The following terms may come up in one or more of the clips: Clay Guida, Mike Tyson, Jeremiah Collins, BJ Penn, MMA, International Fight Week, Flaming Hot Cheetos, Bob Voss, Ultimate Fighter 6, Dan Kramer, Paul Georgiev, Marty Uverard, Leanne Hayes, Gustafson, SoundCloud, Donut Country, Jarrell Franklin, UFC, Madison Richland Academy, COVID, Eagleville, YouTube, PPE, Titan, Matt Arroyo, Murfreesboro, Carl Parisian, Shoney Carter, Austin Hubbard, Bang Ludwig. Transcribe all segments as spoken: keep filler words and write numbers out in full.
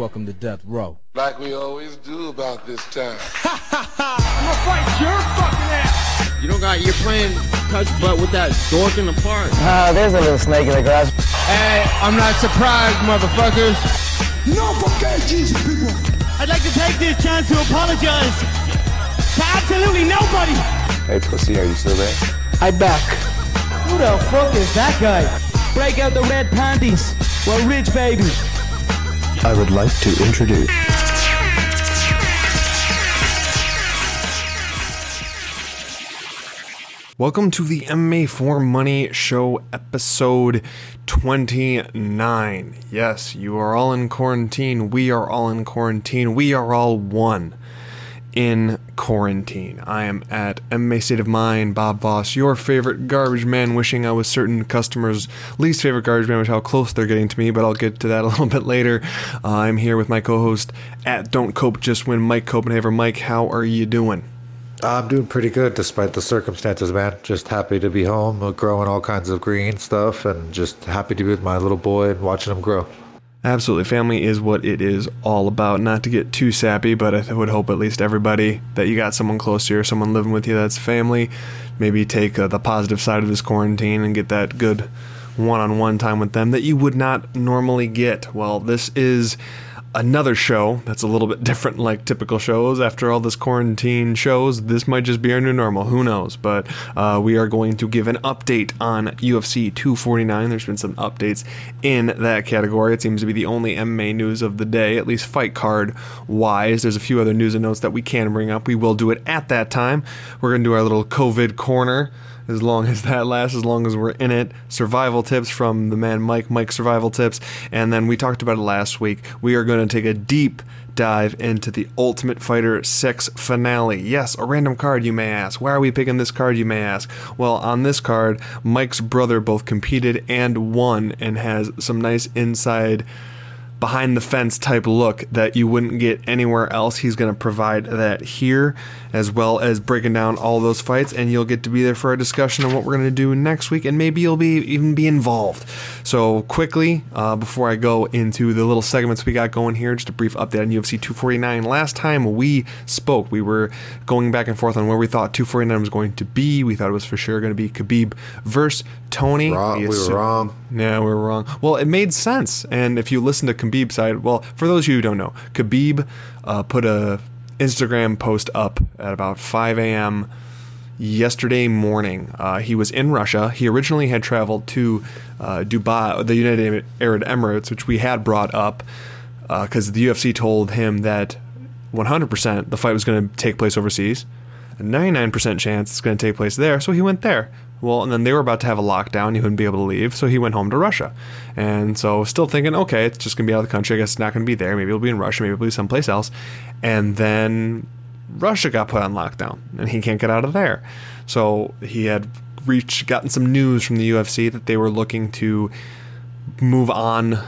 Welcome to Death Row. Like we always do about this time. Ha ha ha! I'm gonna fight your fucking ass! You don't got, you're playing touch butt with that dork in the park. Ah, uh, there's a little snake in the grass. Hey, I'm not surprised, motherfuckers. No fucking Jesus, people. I'd like to take this chance to apologize to absolutely nobody. Hey, pussy, are you still there? I'm back. Who the fuck is that guy? Break out the red panties. We're rich, baby. I would like to introduce... Welcome to the M M A for Money Show, episode twenty-nine. Yes, you are all in quarantine. We are all in quarantine. We are all one in quarantine. I am at M M A State of Mind, Bob Voss, your favorite garbage man, wishing I was certain customers' least favorite garbage man, which how close they're getting to me, but I'll get to that a little bit later. Uh, I'm here with my co-host at Don't Cope, Just Win, Mike Copenhaver. Mike, how are you doing? I'm doing pretty good despite the circumstances, man. Just happy to be home, growing all kinds of green stuff, and just happy to be with my little boy and watching him grow. Absolutely. Family is what it is all about. Not to get too sappy, but I would hope at least everybody that you got someone close to you or someone living with you that's family, maybe take uh, the positive side of this quarantine and get that good one-on-one time with them that you would not normally get. Well, this is another show that's a little bit different, like typical shows. After all this quarantine shows, this might just be our new normal. Who knows? But uh, we are going to give an update on U F C two forty-nine. There's been some updates in that category. It seems to be the only M M A news of the day, at least fight card wise. There's a few other news and notes that we can bring up. We will do it at that time. We're going to do our little COVID corner, as long as that lasts, as long as we're in it. Survival tips from the man Mike, Mike Survival Tips. And then we talked about it last week. We are going to take a deep dive into the Ultimate Fighter six finale. Yes, a random card, you may ask. Why are we picking this card, you may ask? Well, on this card, Mike's brother both competed and won and has some nice inside behind the fence type look that you wouldn't get anywhere else. He's going to provide that here, as well as breaking down all those fights, and you'll get to be there for our discussion on what we're going to do next week, and maybe you'll be even be involved. So quickly, uh, before I go into the little segments we got going here, just a brief update on U F C two forty-nine. Last time we spoke, we were going back and forth on where we thought two forty-nine was going to be. We thought it was for sure going to be Khabib versus Tony. Wrong. We, we were wrong. No, we were wrong. Well, it made sense, and if you listen to Khabib, Khabib's side, well, for those of you who don't know, Khabib uh, put a Instagram post up at about five a.m. yesterday morning. Uh, he was in Russia. He originally had traveled to uh, Dubai, the United Arab Emirates, which we had brought up because uh, the U F C told him that one hundred percent the fight was going to take place overseas. A ninety-nine percent chance it's going to take place there, so he went there. Well, and then they were about to have a lockdown. He wouldn't be able to leave, so he went home to Russia. And so still thinking, okay, it's just going to be out of the country. I guess it's not going to be there. Maybe it'll be in Russia. Maybe it'll be someplace else. And then Russia got put on lockdown, and he can't get out of there. So he had reached, gotten some news from the U F C that they were looking to move on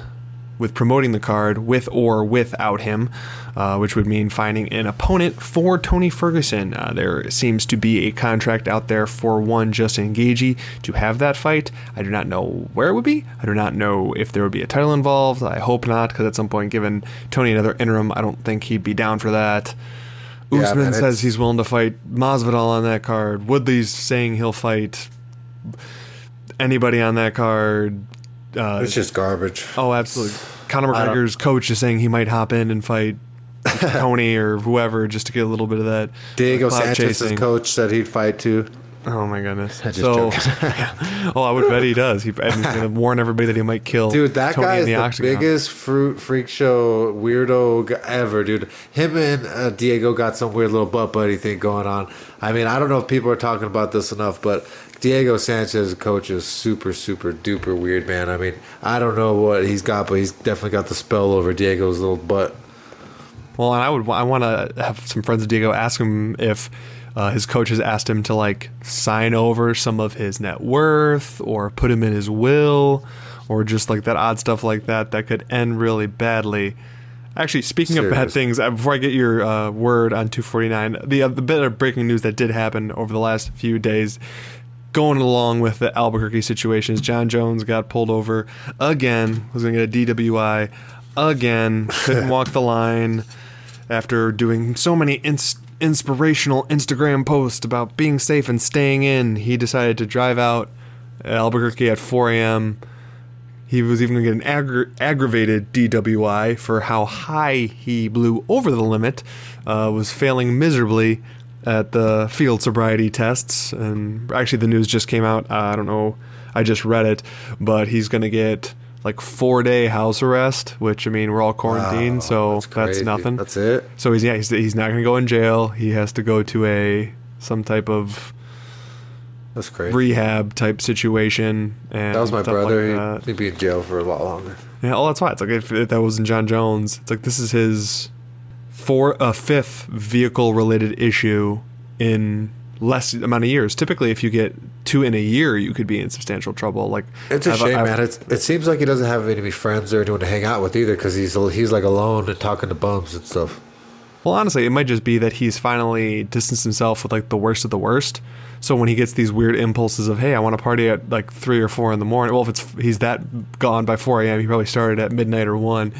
with promoting the card with or without him, uh, which would mean finding an opponent for Tony Ferguson. Uh, there seems to be a contract out there for one Justin Gaethje to have that fight. I do not know where it would be. I do not know if there would be a title involved. I hope not, because at some point, given Tony another interim, I don't think he'd be down for that. Yeah, Usman says he's willing to fight Masvidal on that card. Woodley's saying he'll fight anybody on that card. Uh, it's just garbage. Oh, absolutely. Conor McGregor's coach is saying he might hop in and fight Tony or whoever just to get a little bit of that. Diego Sanchez's coach said he'd fight too. Oh my goodness! Just so, oh, I would bet he does. He, he's going to warn everybody that he might kill. Dude, that Tony guy is the, the biggest fruit freak show weirdo ever, dude. Him and uh, Diego got some weird little butt buddy thing going on. I mean, I don't know if people are talking about this enough, but Diego Sanchez, coach, is super, super duper weird, man. I mean, I don't know what he's got, but he's definitely got the spell over Diego's little butt. Well, and I would, I want to have some friends of Diego ask him if. Uh, his coach has asked him to like sign over some of his net worth or put him in his will or just like that odd stuff like that that could end really badly. Actually, speaking Seriously. of bad things, before I get your uh, word on two forty-nine, the, uh, the bit of breaking news that did happen over the last few days going along with the Albuquerque situation is Jon Jones got pulled over again, was going to get a D W I. again. Couldn't walk the line after doing so many ins- inspirational Instagram posts about being safe and staying in. He decided to drive out at Albuquerque at four a.m. He was even going to get an aggra- aggravated D W I for how high he blew over the limit, uh, was failing miserably at the field sobriety tests. And actually, the news just came out. Uh, I don't know. I just read it. But he's going to get like four-day house arrest, which, I mean, we're all quarantined, wow, so that's, that's nothing. That's it? So, he's yeah, he's, he's not going to go in jail. He has to go to a some type of... That's crazy. Rehab type situation. And that was my brother. Like He'd be in jail for a lot longer. Yeah, oh, that's why. It's like if, if that wasn't Jon Jones, it's like this is his four, a uh, fifth vehicle related issue in less amount of years. Typically, if you get two in a year, you could be in substantial trouble. Like it's a I've, shame, I've, man. It's, it seems like he doesn't have any friends or anyone to hang out with either, because he's he's like alone and talking to bums and stuff. Well, honestly, it might just be that he's finally distanced himself with like the worst of the worst. So when he gets these weird impulses of, hey, I want to party at like three or four in the morning. Well, if it's he's that gone by four a.m., he probably started at midnight or one.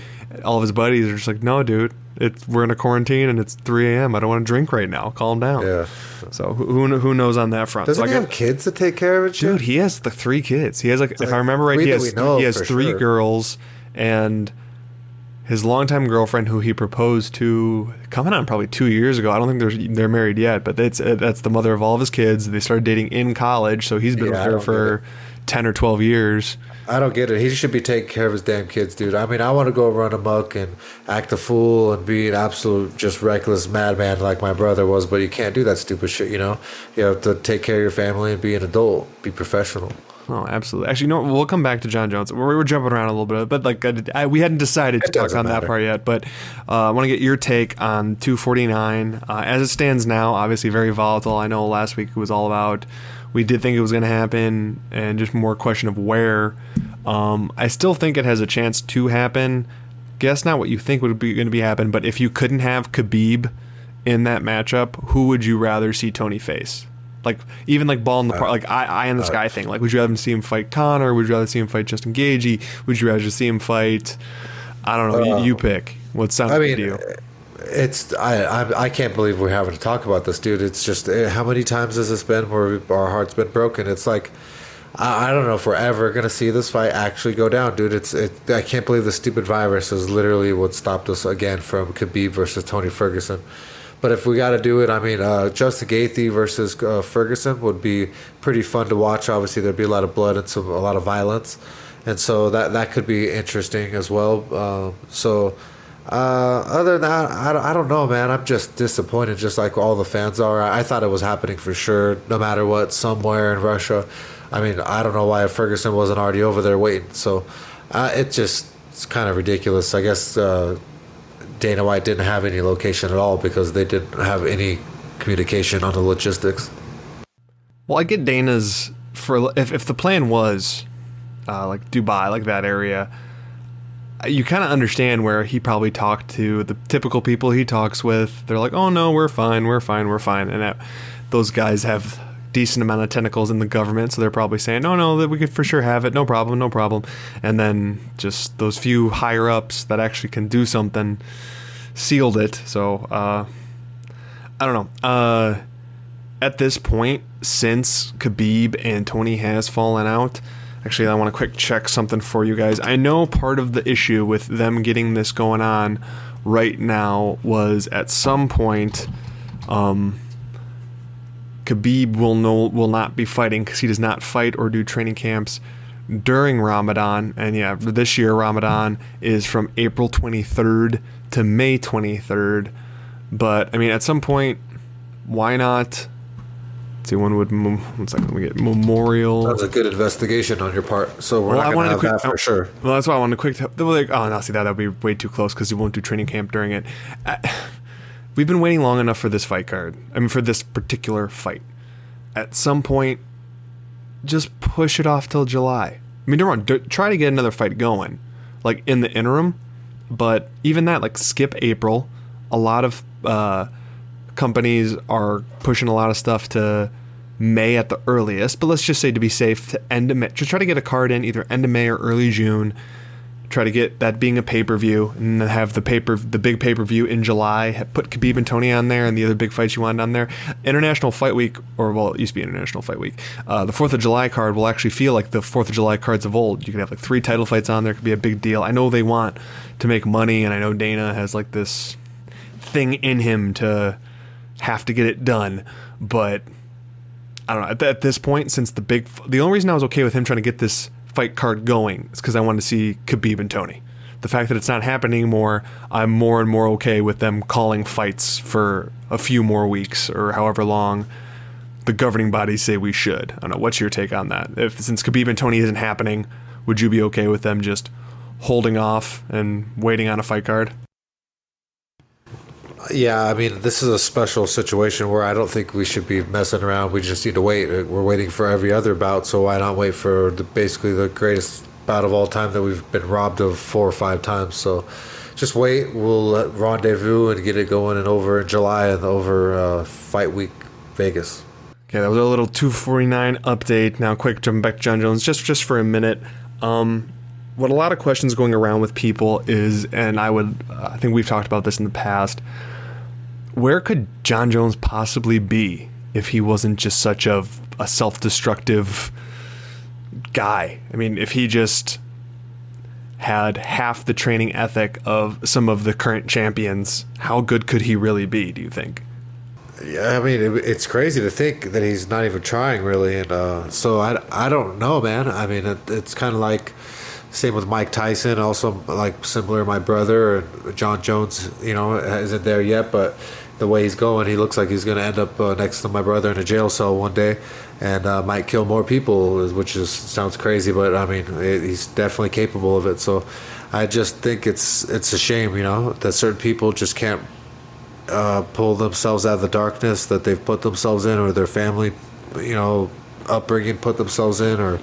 All of his buddies are just like, no, dude, it's, we're in a quarantine and it's three a.m. I don't want to drink right now. Calm down. Yeah. So who who knows on that front? Doesn't so, like, he have I, kids to take care of it? Dude, he has the three kids. He has like, it's if like I remember right, he has he has three sure. girls and. His longtime girlfriend, who he proposed to, coming on probably two years ago. I don't think they're they're married yet, but that's that's the mother of all of his kids. They started dating in college, so he's been yeah, with her for ten or twelve years. I don't get it. He should be taking care of his damn kids, dude. I mean, I want to go run amok and act a fool and be an absolute just reckless madman like my brother was, but you can't do that stupid shit. You know, you have to take care of your family and be an adult, be professional. Oh, absolutely. Actually, you know what? We'll come back to Jon Jones. We're, we're jumping around a little bit, but like I, I, we hadn't decided to talk on that part yet. But uh, I want to get your take on two forty-nine uh, as it stands now. Obviously, very volatile. I know last week it was all about we did think it was going to happen, and just more question of where. Um, I still think it has a chance to happen. Guess not what you think would be going to be happen, but if you couldn't have Khabib in that matchup, who would you rather see Tony face? Like, even like ball in the park, like eye, eye in the sky thing. Like, would you rather see him fight Conor? Would you rather see him fight Justin Gaethje? Would you rather see him fight? I don't know. Uh, you, you pick. What sounds I mean, good to you? It's I, I I can't believe we're having to talk about this, dude. It's just how many times has this been where our heart's been broken? It's like. I don't know if we're ever going to see this fight actually go down, dude. It's it, I can't believe the stupid virus is literally what stopped us again from Khabib versus Tony Ferguson. But if we got to do it, I mean, uh, Justin Gaethje versus uh, Ferguson would be pretty fun to watch. Obviously, there'd be a lot of blood and some a lot of violence. And so that, that could be interesting as well. Um, so... Uh, other than that, I, I don't know, man. I'm just disappointed, just like all the fans are. I, I thought it was happening for sure, no matter what, somewhere in Russia. I mean, I don't know why Ferguson wasn't already over there waiting. So uh, it just it's kind of ridiculous. I guess uh, Dana White didn't have any location at all because they didn't have any communication on the logistics. Well, I get Dana's for if if the plan was uh, like Dubai, like that area. You kind of understand where he probably talked to the typical people he talks with. They're like, oh, no, we're fine. We're fine. We're fine. And that, those guys have decent amount of tentacles in the government. So they're probably saying, no, no, that we could for sure have it. No problem. No problem. And then just those few higher ups that actually can do something sealed it. So uh, I don't know. Uh, at this point, since Khabib and Tony has fallen out, actually, I want to quick check something for you guys. I know part of the issue with them getting this going on right now was at some point, um, Khabib will no will not be fighting because he does not fight or do training camps during Ramadan. And yeah, this year Ramadan is from April twenty-third to May twenty-third. But I mean, at some point, why not? See, one would move. One second, let me get Memorial. That's a good investigation on your part. So we're well, not going to have quick, that for sure. Well, that's why I wanted to quick. T- they were like, oh, no, see that that would be way too close because you won't do training camp during it. I, we've been waiting long enough for this fight card. I mean, for this particular fight. At some point, just push it off till July. I mean, don't run, do, try to get another fight going, like in the interim. But even that, like, skip April. A lot of. Uh, Companies are pushing a lot of stuff to May at the earliest, but let's just say to be safe to end of May. Just try to get a card in either end of May or early June. try to get that being a pay-per-view and have the paper, the big pay-per-view in July, put Khabib and Tony on there and the other big fights you want on there. International Fight Week, or well, it used to be International Fight Week. Uh, the fourth of July card will actually feel like the fourth of July cards of old. You could have like three title fights on there. It could be a big deal. I know they want to make money, and I know Dana has like this thing in him to have to get it done, but I don't know. At this point, since the big, the only reason I was okay with him trying to get this fight card going is because I wanted to see Khabib and Tony. The fact that it's not happening more, I'm more and more okay with them calling fights for a few more weeks or however long the governing bodies say we should. I don't know. What's your take on that? If since Khabib and Tony isn't happening, would you be okay with them just holding off and waiting on a fight card? Yeah, I mean, this is a special situation where I don't think we should be messing around. We just need to wait. We're waiting for every other bout, so why not wait for the, basically the greatest bout of all time that we've been robbed of four or five times? So just wait. We'll rendezvous and get it going and over in July and over uh, Fight Week Vegas. Okay, that was a little two forty-nine update. Now, quick, jumping back to Jon Jones just, just for a minute. Um... What a lot of questions going around with people is, and I would, uh, I think we've talked about this in the past, where could Jon Jones possibly be if he wasn't just such a, a self-destructive guy? I mean, if he just had half the training ethic of some of the current champions, how good could he really be, do you think? Yeah, I mean, it, it's crazy to think that he's not even trying, really. And uh, so I, I don't know, man. I mean, it, it's kind of like... Same with Mike Tyson, also like similar. My brother, Jon Jones, you know, isn't there yet, but the way he's going, he looks like he's going to end up uh, next to my brother in a jail cell one day, and uh, might kill more people, which is sounds crazy, but I mean, it, he's definitely capable of it. So, I just think it's it's a shame, you know, that certain people just can't uh, pull themselves out of the darkness that they've put themselves in, or their family, you know, upbringing put themselves in, or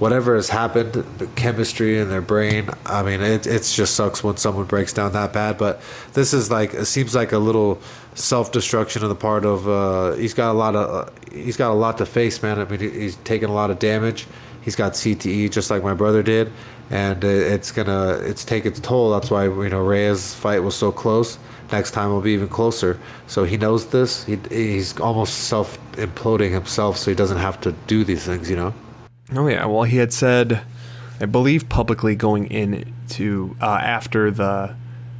whatever has happened, the chemistry in their brain. I mean, it it just sucks when someone breaks down that bad. But this is like, it seems like a little self-destruction on the part of. Uh, he's got a lot of. Uh, he's got a lot to face, man. I mean, he's taken a lot of damage. He's got C T E, just like my brother did, and it's gonna it's take its toll. That's why, you know, Reyes' fight was so close. Next time will be even closer. So he knows this. He he's almost self-imploding himself, so he doesn't have to do these things, you know. Oh, yeah. Well, he had said, I believe publicly going into uh, after the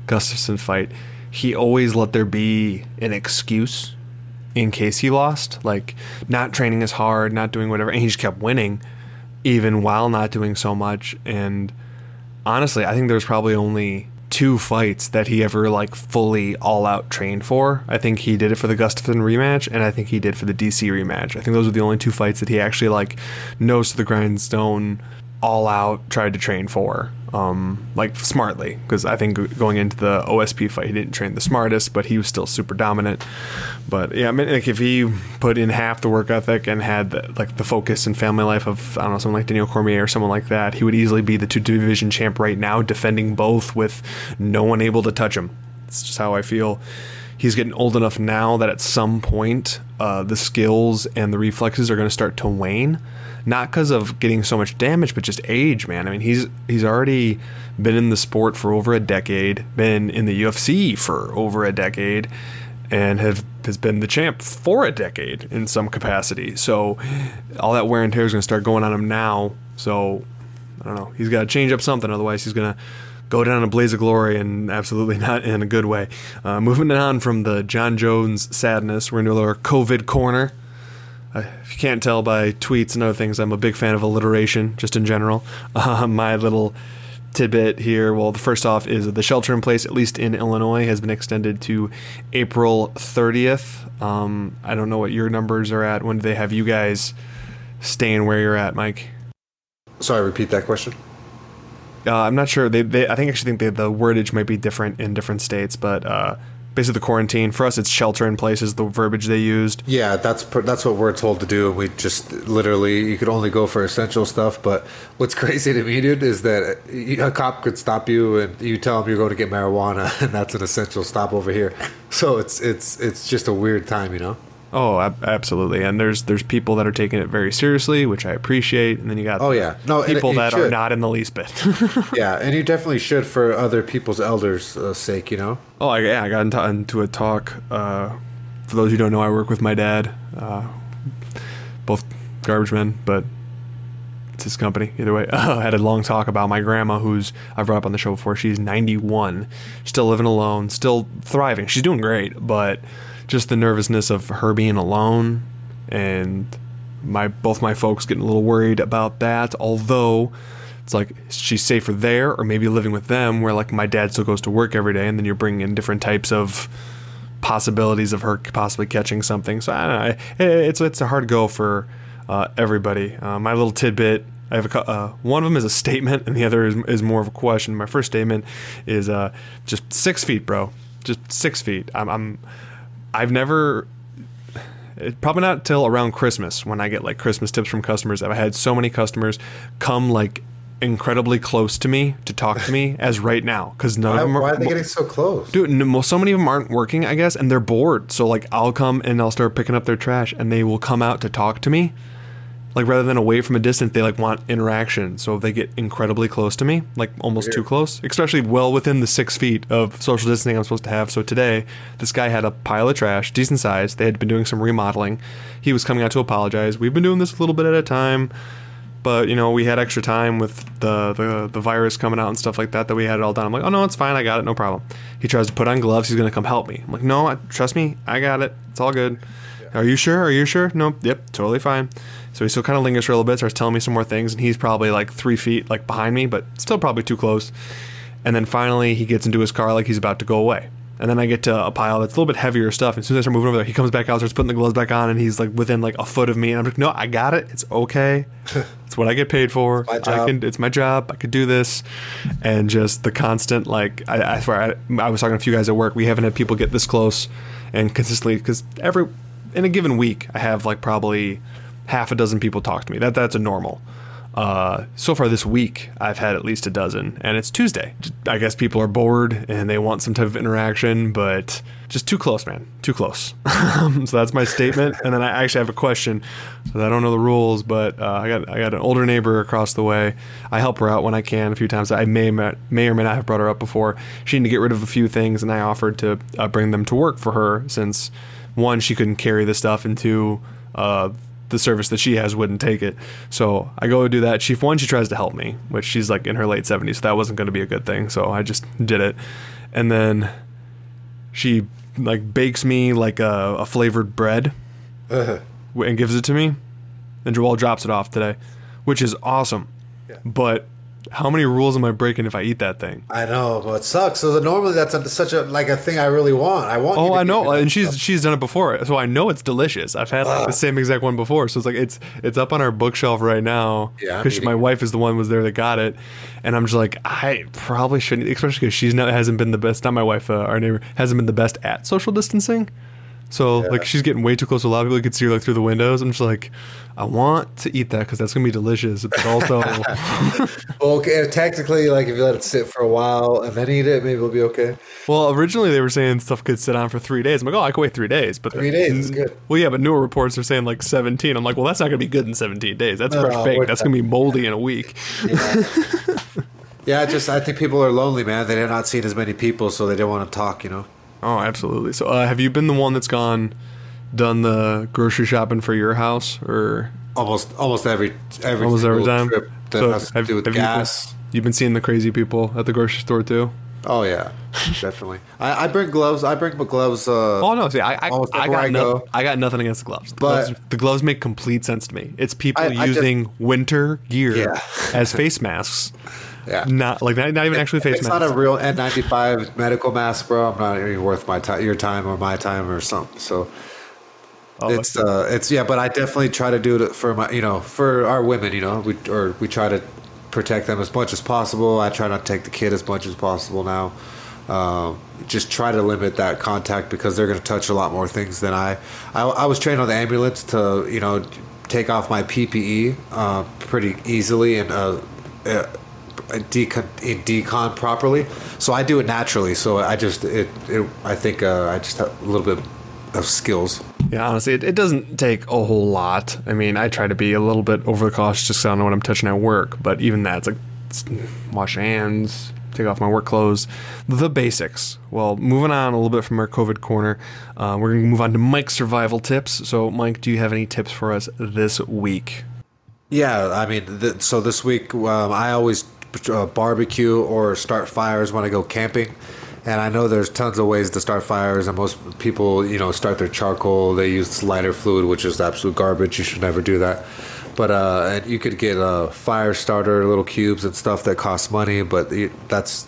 Gustafson fight, he always let there be an excuse in case he lost, like not training as hard, not doing whatever. And he just kept winning even while not doing so much. And honestly, I think there's probably only two fights that he ever like fully all out trained for. I think he did it for the Gustafson rematch, and I think he did for the D C rematch. I think those were the only two fights that he actually like nose to the grindstone, all out, tried to train for, um, like smartly. Because I think going into the O S P fight, he didn't train the smartest, but he was still super dominant. But yeah, I mean, like if he put in half the work ethic and had the, like the focus and family life of, I don't know, someone like Daniel Cormier or someone like that, he would easily be the two division champ right now, defending both with no one able to touch him. It's just how I feel. He's getting old enough now that at some point uh, the skills and the reflexes are going to start to wane. Not because of getting so much damage, but just age, man. I mean, he's he's already been in the sport for over a decade, been in the U F C for over a decade, and have has been the champ for a decade in some capacity. So all that wear and tear is going to start going on him now. So I don't know. He's got to change up something. Otherwise, he's going to go down in a blaze of glory, and absolutely not in a good way. Uh, moving on from the Jon Jones sadness, we're into our COVID corner. If you can't tell by tweets and other things, I'm a big fan of alliteration, just in general. Uh, my little tidbit here, well, the first off is the shelter in place, at least in Illinois, has been extended to April thirtieth. Um, I don't know what your numbers are at. When do they have you guys staying where you're at, Mike? Sorry, repeat that question. Uh, I'm not sure. They, they, I think actually think they, the wordage might be different in different states, but... Uh, basically the quarantine for us, it's shelter in place is the verbiage they used. Yeah, that's that's what we're told to do. We just literally, you could only go for essential stuff. But what's crazy to me, dude, is that a cop could stop you and you tell him you're going to get marijuana, and that's an essential stop over here. So it's it's it's just a weird time, you know. Oh, ab- absolutely. And there's there's people that are taking it very seriously, which I appreciate. And then you got oh, yeah. no, people and, and that should. are not in the least bit. Yeah, and you definitely should for other people's elders' uh, sake, you know? Oh, yeah. I got into, into a talk. Uh, for those who don't know, I work with my dad. Uh, both garbage men, but it's his company. Either way, uh, I had a long talk about my grandma, who's I've brought up on the show before. She's ninety-one, still living alone, still thriving. She's doing great, but just the nervousness of her being alone, and my both my folks getting a little worried about that. Although it's like she's safer there, or maybe living with them, where like my dad still goes to work every day, and then you're bringing in different types of possibilities of her possibly catching something. So I don't know. It's it's a hard go for uh, everybody. Uh, my little tidbit. I have a, uh, one of them is a statement, and the other is, is more of a question. My first statement is uh, just six feet, bro. Just six feet. I'm. I'm I've never, it, probably not till around Christmas when I get like Christmas tips from customers. I've had so many customers come like incredibly close to me to talk to me as right now, because none why, of them are. Why are they getting so close? Dude, no, so many of them aren't working, I guess, and they're bored. So like I'll come and I'll start picking up their trash, and they will come out to talk to me. Like rather than away from a distance, they like want interaction. So if they get incredibly close to me, like almost Weird. too close, especially well within the six feet of social distancing I'm supposed to have. So today, this guy had a pile of trash, decent size. They had been doing some remodeling. He was coming out to apologize. We've been doing this a little bit at a time, but you know, we had extra time with the, the, the virus coming out and stuff like that, that we had it all done. I'm like, oh no, it's fine. I got it. No problem. He tries to put on gloves. He's going to come help me. I'm like, no, I, trust me. I got it. It's all good. Are you sure? Are you sure? No. Yep. Totally fine. So he still kind of lingers for a little bit, starts telling me some more things, and he's probably like three feet like behind me, but still probably too close. And then finally he gets into his car like he's about to go away. And then I get to a pile that's a little bit heavier stuff. And as soon as I start moving over there, he comes back out, starts putting the gloves back on, and he's like within like a foot of me. And I'm like, no, I got it. It's okay. It's what I get paid for. It's my job. I can, it's my job. I could do this. And just the constant, like, I, I swear, I, I was talking to a few guys at work. We haven't had people get this close and consistently, because every... in a given week, I have like probably half a dozen people talk to me. That that's a normal. Uh, so far this week, I've had at least a dozen, and it's Tuesday. I guess people are bored and they want some type of interaction, but just too close, man. Too close. So that's my statement. And then I actually have a question. I don't know the rules, but uh, I got I got an older neighbor across the way. I help her out when I can a few times. I may may or may not have brought her up before. She needed to get rid of a few things, and I offered to uh, bring them to work for her since. One, she couldn't carry the stuff, and two, uh, the service that she has wouldn't take it. So I go do that. She, one, she tries to help me, which she's like in her late seventies, so that wasn't going to be a good thing. So I just did it. And then she like bakes me like a, a flavored bread uh-huh. and gives it to me. And Joel drops it off today, which is awesome. Yeah. But how many rules am I breaking if I eat that thing? I know, but it sucks. So normally that's a, such a like a thing I really want. I want. Oh, you to I know, and she's stuff. she's done it before, so I know it's delicious. I've had like Ugh. the same exact one before, so it's like it's it's up on our bookshelf right now. Yeah, because my it. wife is the one who was there that got it, and I'm just like I probably shouldn't, especially because she's not hasn't been the best. Not my wife, uh, our neighbor hasn't been the best at social distancing. So yeah. like she's getting way too close to a lot of people. You could see her like through the windows. I'm just like, I want to eat that because that's gonna be delicious. But also, okay, technically, like if you let it sit for a while and then eat it, maybe it'll be okay. Well, originally they were saying stuff could sit on for three days. I'm like, oh, I could wait three days, but three days is good. Well, yeah, but newer reports are saying like seventeen. I'm like, well, that's not gonna be good in seventeen days. That's no, fresh no, baked. That's not. gonna be moldy in a week. Yeah. yeah, just I think people are lonely, man. They're not seeing as many people, so they don't want to talk, you know. Oh, absolutely. So, uh, have you been the one that's gone, done the grocery shopping for your house, or almost almost every every almost every time? Trip that so has have, to do with gas. You've been, you've been seeing the crazy people at the grocery store too. Oh yeah, definitely. I, I bring gloves. I bring my gloves. Uh, oh no, see, I I, I got I, no, go. I got nothing against the gloves. The, but gloves. the gloves make complete sense to me. It's people I, I using just, winter gear yeah. as face masks. Yeah, not like not, not even it, actually face it's masks. It's not a real N ninety-five medical mask, bro. I'm not even worth my time, your time, or my time, or something. So oh, it's uh, it's yeah, but I definitely try to do it for my, you know, for our women, you know, we or we try to protect them as much as possible. I try not to take the kid as much as possible now. Um, just try to limit that contact because they're going to touch a lot more things than I. I. I was trained on the ambulance to, you know, take off my P P E uh, pretty easily and. Uh, uh, Decon, decon properly, so I do it naturally. So I just it, it I think uh, I just have a little bit of skills. Yeah, honestly, it, it doesn't take a whole lot. I mean, I try to be a little bit overly cautious because I don't know what I'm touching at work. But even that, it's like, it's, wash your hands, take off my work clothes, the basics. Well, moving on a little bit from our COVID corner, uh, we're going to move on to Mike's survival tips. So, Mike, do you have any tips for us this week? Yeah, I mean, th- so this week um, I always uh, barbecue or start fires when I go camping. And I know there's tons of ways to start fires, and most people, you know, start their charcoal. They use lighter fluid, which is absolute garbage. You should never do that. But uh, and you could get a fire starter, little cubes and stuff that costs money, but that's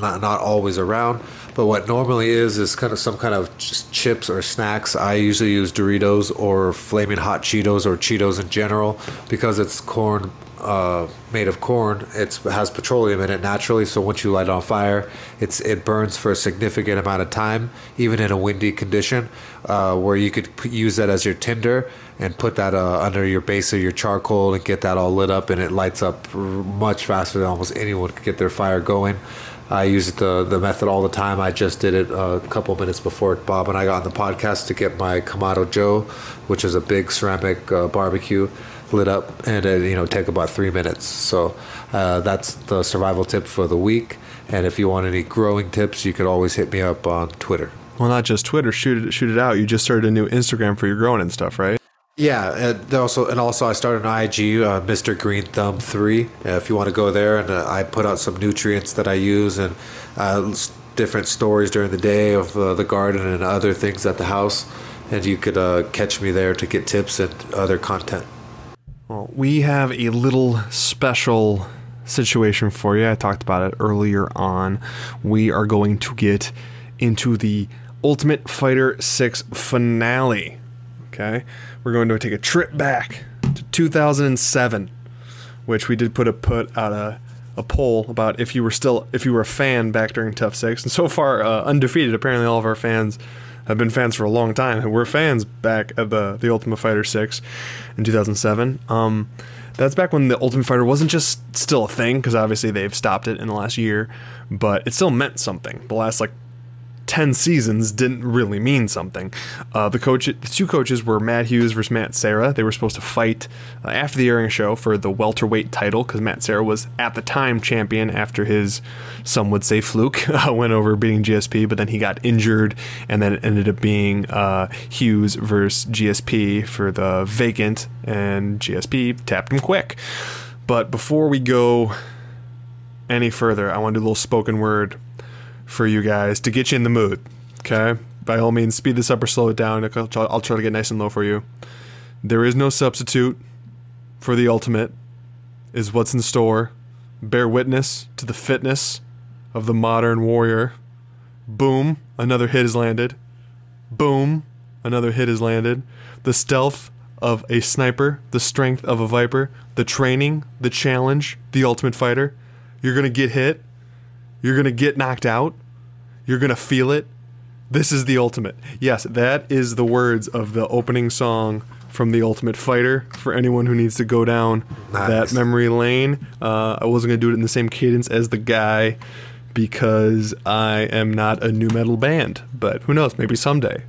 not, not always around. But what normally is is kind of some kind of chips or snacks. I usually use Doritos or Flaming Hot Cheetos or Cheetos in general because it's corn. Uh, made of corn, it's, it has petroleum in it naturally, so once you light it on fire, it's it burns for a significant amount of time, even in a windy condition, uh, where you could p- use that as your tinder and put that uh, under your base of your charcoal and get that all lit up, and it lights up r- much faster than almost anyone could get their fire going. I use the the method all the time. I just did it a couple minutes before Bob and I got on the podcast to get my Kamado Joe, which is a big ceramic uh, barbecue, lit up, and it, you know, take about three minutes. So uh, that's the survival tip for the week. And if you want any growing tips, you could always hit me up on Twitter. Well, not just Twitter. Shoot it, shoot it out. You just started a new Instagram for your growing and stuff, right? Yeah, and also and also I started an I G, uh, Mister Green Thumb three. Uh, if you want to go there, and uh, I put out some nutrients that I use and uh, different stories during the day of uh, the garden and other things at the house. And you could uh, catch me there to get tips and other content. Well, we have a little special situation for you. I talked about it earlier on. We are going to get into the Ultimate Fighter six finale. Okay, we're going to take a trip back to two thousand seven, which we did put a put out a, a poll about if you were still if you were a fan back during Tough Six, and so far uh, undefeated. Apparently, all of our fans have been fans for a long time, and we're fans back at the the Ultimate Fighter six in two thousand seven. Um, that's back when the Ultimate Fighter wasn't just still a thing, because obviously they've stopped it in the last year, but it still meant something. The last like ten seasons didn't really mean something. Uh, the coach, the two coaches were Matt Hughes versus Matt Serra. They were supposed to fight uh, after the airing show for the welterweight title because Matt Serra was at the time champion after his, some would say fluke, uh, went over beating G S P, but then he got injured, and then it ended up being uh, Hughes versus G S P for the vacant, and G S P tapped him quick. But before we go any further, I want to do a little spoken word for you guys to get you in the mood, okay? By all means, speed this up or slow it down. I'll try, I'll try to get nice and low for you. There is no substitute for the ultimate, is what's in store. Bear witness to the fitness of the modern warrior. Boom, another hit is landed. Boom, another hit is landed. The stealth of a sniper, the strength of a viper, the training, the challenge, the ultimate fighter. You're going to get hit. You're going to get knocked out. You're going to feel it. This is the ultimate. Yes, that is the words of the opening song from The Ultimate Fighter for anyone who needs to go down nice. that memory lane. Uh, I wasn't going to do it in the same cadence as the guy because I am not a nu metal band. But who knows? Maybe someday.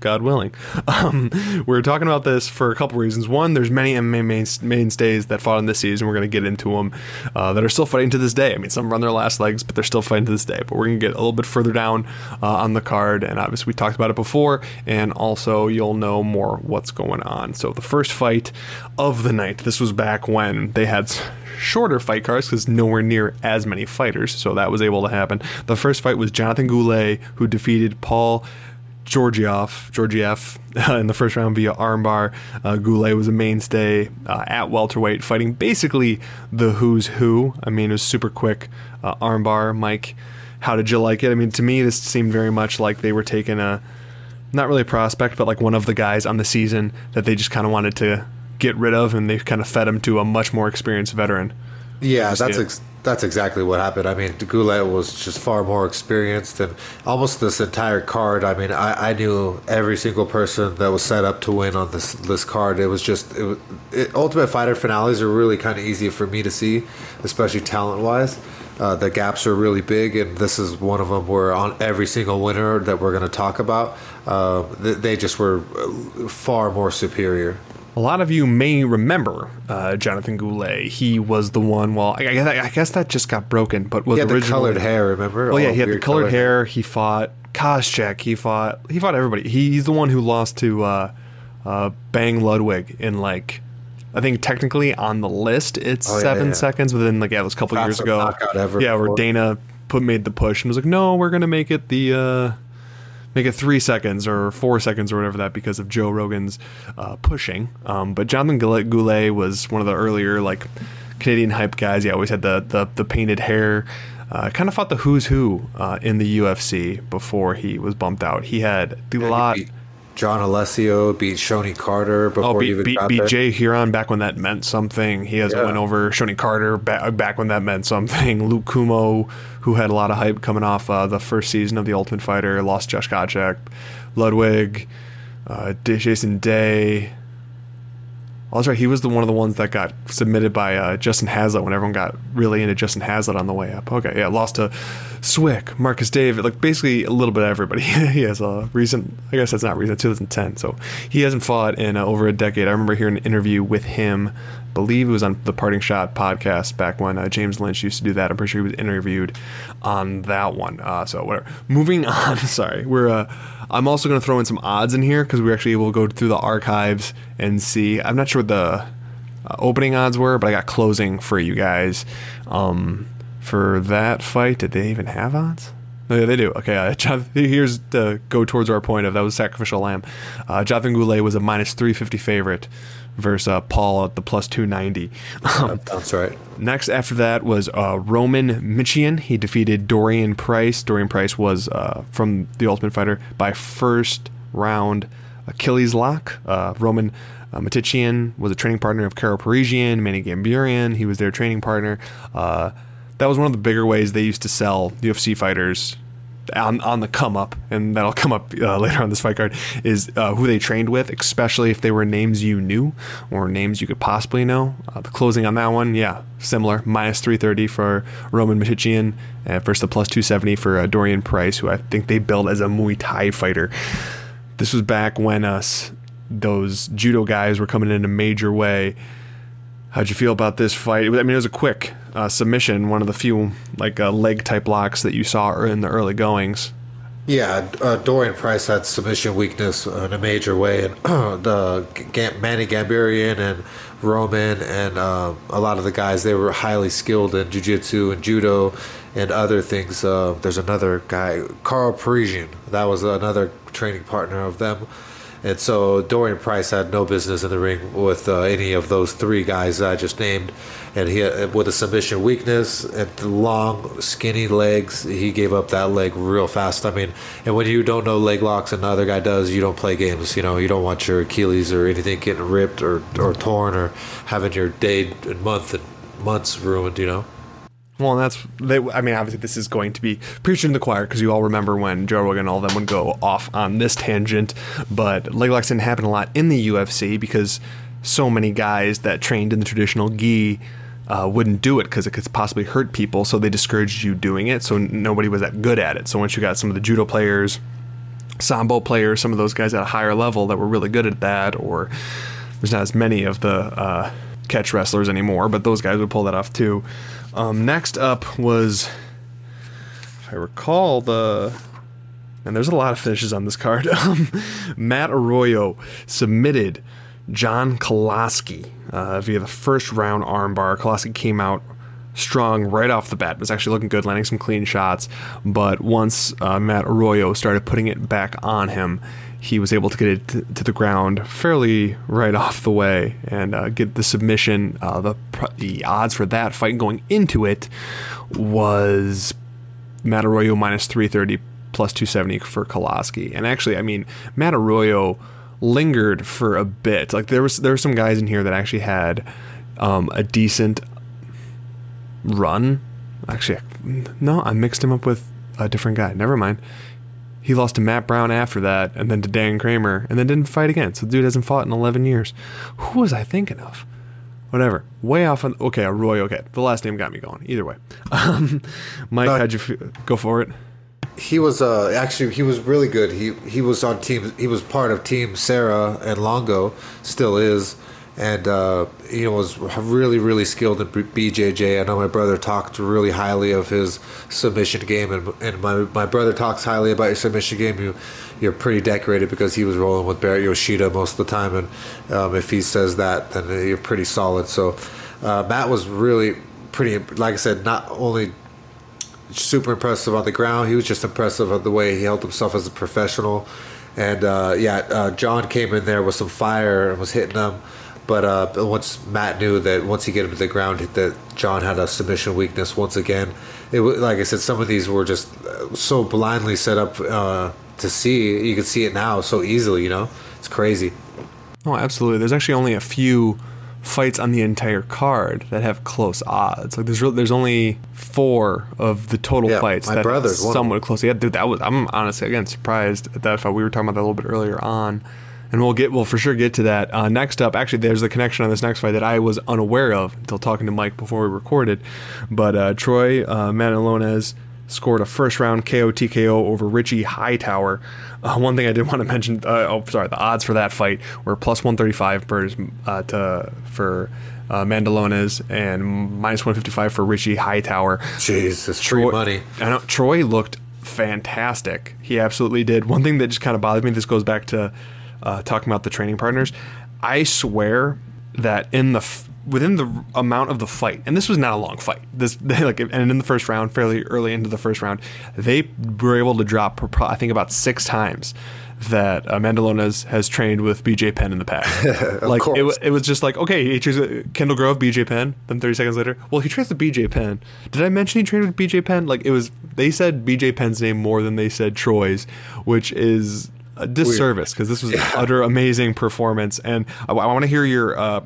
God willing. Um, we're talking about this for a couple reasons. One, there's many M M A mainstays that fought in this season. We're going to get into them uh, that are still fighting to this day. I mean, some run their last legs, but they're still fighting to this day. But we're going to get a little bit further down uh, on the card. And obviously, we talked about it before. And also, you'll know more what's going on. So the first fight of the night, this was back when they had shorter fight cards because nowhere near as many fighters. So that was able to happen. The first fight was Jonathan Goulet, who defeated Paul Georgiev, Georgiev uh, in the first round via armbar. Uh, Goulet was a mainstay uh, at welterweight, fighting basically the who's who. I mean, it was super quick uh, armbar. Mike, how did you like it? I mean, to me, this seemed very much like they were taking a, not really a prospect, but like one of the guys on the season that they just kind of wanted to get rid of, and they kind of fed him to a much more experienced veteran. Yeah, that's ex- that's exactly what happened. I mean, Goulet was just far more experienced than almost this entire card. I mean, I, I knew every single person that was set up to win on this this card. It was just it, it, Ultimate Fighter finales are really kind of easy for me to see, especially talent wise. Uh, the gaps are really big, and this is one of them where on every single winner that we're going to talk about, uh, th- they just were far more superior. A lot of you may remember uh, Jonathan Goulet. He was the one, well, I guess, I guess that just got broken, but was originally... He had the colored hair, remember? Oh, well, yeah, he had the colored, colored hair. hair. He fought Koscheck. He fought He fought everybody. He, he's the one who lost to uh, uh, Bang Ludwig in, like, I think technically on the list it's oh, yeah, seven yeah. seconds, but then, like, yeah, it was a couple That's years a ago. Knockout ever yeah, before. Where Dana put made the push and was like, no, we're going to make it the... Uh, Make it three seconds or four seconds or whatever that because of Joe Rogan's uh, pushing. Um, but Jonathan Goulet was one of the earlier like Canadian hype guys. He always had the the, the painted hair. Uh, kind of fought the who's who uh, in the U F C before he was bumped out. He had the yeah, lot. John Alessio beat Shoney Carter before oh, beat, he even beat, got beat there. Jay Huron back when that meant something. He has yeah. went over Shoney Carter back, back when that meant something. Luke Kumo, who had a lot of hype coming off uh, the first season of The Ultimate Fighter, lost Josh Koscheck, Ludwig, uh, Jason Day. Oh, that's right. He was the one of the ones that got submitted by uh, Justin Hazlitt when everyone got really into Justin Hazlitt on the way up. Okay, yeah, lost to Swick, Marcus David, like basically a little bit of everybody. He has a recent, I guess that's not recent, two thousand ten. So he hasn't fought in uh, over a decade. I remember hearing an interview with him, I believe it was on the Parting Shot podcast back when uh, James Lynch used to do that. I'm pretty sure he was interviewed on that one. Uh, so whatever. Moving on, sorry, we're... Uh, I'm also going to throw in some odds in here because we were actually able to go through the archives and see. I'm not sure what the uh, opening odds were, but I got closing for you guys. Um, for that fight, did they even have odds? No, yeah, they do. Okay, uh, John, here's the go towards our point of that was Sacrificial Lamb. Uh, Jonathan Goulet was a minus three fifty favorite versus uh, Paul at the plus two ninety. Um, That's right. Next after that was uh, Roman Mitichyan. He defeated Dorian Price. Dorian Price was uh, from The Ultimate Fighter by first round Achilles lock. Uh, Roman uh, Mitichyan was a training partner of Carol Parisian, Manny Gamburian. He was their training partner. Uh, that was one of the bigger ways they used to sell U F C fighters on on the come up, and that'll come up uh, later on this fight card, is uh, who they trained with, especially if they were names you knew or names you could possibly know. Uh, the closing on that one, yeah, similar. Minus three thirty for Roman Mitichyan uh, versus the plus two seventy for uh, Dorian Price, who I think they billed as a Muay Thai fighter. This was back when us those judo guys were coming in a major way. How'd you feel about this fight? I mean, it was a quick uh, submission, one of the few like uh, leg-type locks that you saw in the early goings. Yeah, uh, Dorian Price had submission weakness in a major way, and uh, the G- Manny Gamburian and Roman and uh, a lot of the guys, they were highly skilled in jiu-jitsu and judo and other things. Uh, there's another guy, Carl Parisian, that was another training partner of them. And so Dorian Price had no business in the ring with uh, any of those three guys that I just named. And he, with a submission weakness and long, skinny legs, he gave up that leg real fast. I mean, and when you don't know leg locks and the other guy does, you don't play games. You know, you don't want your Achilles or anything getting ripped or, or torn or having your day and month and months ruined, you know? Well, and that's, they, I mean, obviously this is going to be preaching to the choir because you all remember when Joe Rogan and all of them would go off on this tangent, but leg locks didn't happen a lot in the U F C because so many guys that trained in the traditional gi uh, wouldn't do it because it could possibly hurt people, so they discouraged you doing it, so nobody was that good at it. So once you got some of the judo players, sambo players, some of those guys at a higher level that were really good at that, or there's not as many of the uh, catch wrestlers anymore, but those guys would pull that off too. Um, next up was, if I recall, the, and there's a lot of finishes on this card, um, Matt Arroyo submitted John Kolaski uh, via the first round armbar. Kolaski came out strong right off the bat, was actually looking good, landing some clean shots, but once uh, Matt Arroyo started putting it back on him, he was able to get it to, to the ground fairly right off the way and uh, get the submission. Uh, the, the odds for that fight going into it was Matt Arroyo minus three thirty, plus two seventy for Kolaski. And actually, I mean, Matt Arroyo lingered for a bit. Like there was there were some guys in here that actually had um, a decent run. Actually, no, I mixed him up with a different guy. Never mind. He lost to Matt Brown after that, and then to Dan Kramer, and then didn't fight again. So the dude hasn't fought in eleven years. Who was I thinking of? whatever. Way off on, okay, Arroyo, okay. The last name got me going. Either way. Um, Mike, uh, how'd you feel? Go for it. He was uh, actually, he was really good. He he was on team, he was part of Team Sarah and Longo, still is. And uh, he was really, really skilled in B J J. I know my brother talked really highly of his submission game, and, and my my brother talks highly about your submission game. You, you're pretty decorated because he was rolling with Barrett Yoshida most of the time, and um, if he says that, then you're pretty solid. So uh, Matt was really pretty, like I said, not only super impressive on the ground, he was just impressive of the way he held himself as a professional. And uh, yeah, uh, John came in there with some fire and was hitting them. But uh, once Matt knew that once he get him to the ground, that John had a submission weakness once again. It was, like I said, some of these were just so blindly set up uh, to see. You can see it now so easily, you know? It's crazy. Oh, absolutely. There's actually only a few fights on the entire card that have close odds. Like there's really, there's only four of the total yeah, fights that are somewhat close. Yeah, dude, that was, I'm honestly, again, surprised at that fight. We were talking about that a little bit earlier on. And we'll get, we'll for sure get to that. Uh, next up, actually, there's the connection on this next fight that I was unaware of until talking to Mike before we recorded. But uh, Troy uh, Mandalones scored a first-round K O T K O over Richie Hightower. Uh, one thing I did want to mention, uh, oh, sorry, the odds for that fight were plus one thirty-five for, uh, to, for uh, Mandalones and minus one fifty-five for Richie Hightower. Jeez, that's free money. I know, Troy looked fantastic. He absolutely did. One thing that just kind of bothered me, this goes back to... Uh, talking about the training partners, I swear that in the f- within the amount of the fight, and this was not a long fight. This they, like and in the first round, fairly early into the first round, they were able to drop I think about six times that uh, Mandalones has trained with B J Penn in the past. Like it, w- it was just like okay, he chooses Kendall Grove, B J Penn. Then thirty seconds later, well, he trains with B J Penn. Did I mention he trained with B J Penn? Like it was they said B J Penn's name more than they said Troy's, which is. A disservice because this was yeah. an utter amazing performance, and I, I want to hear your uh,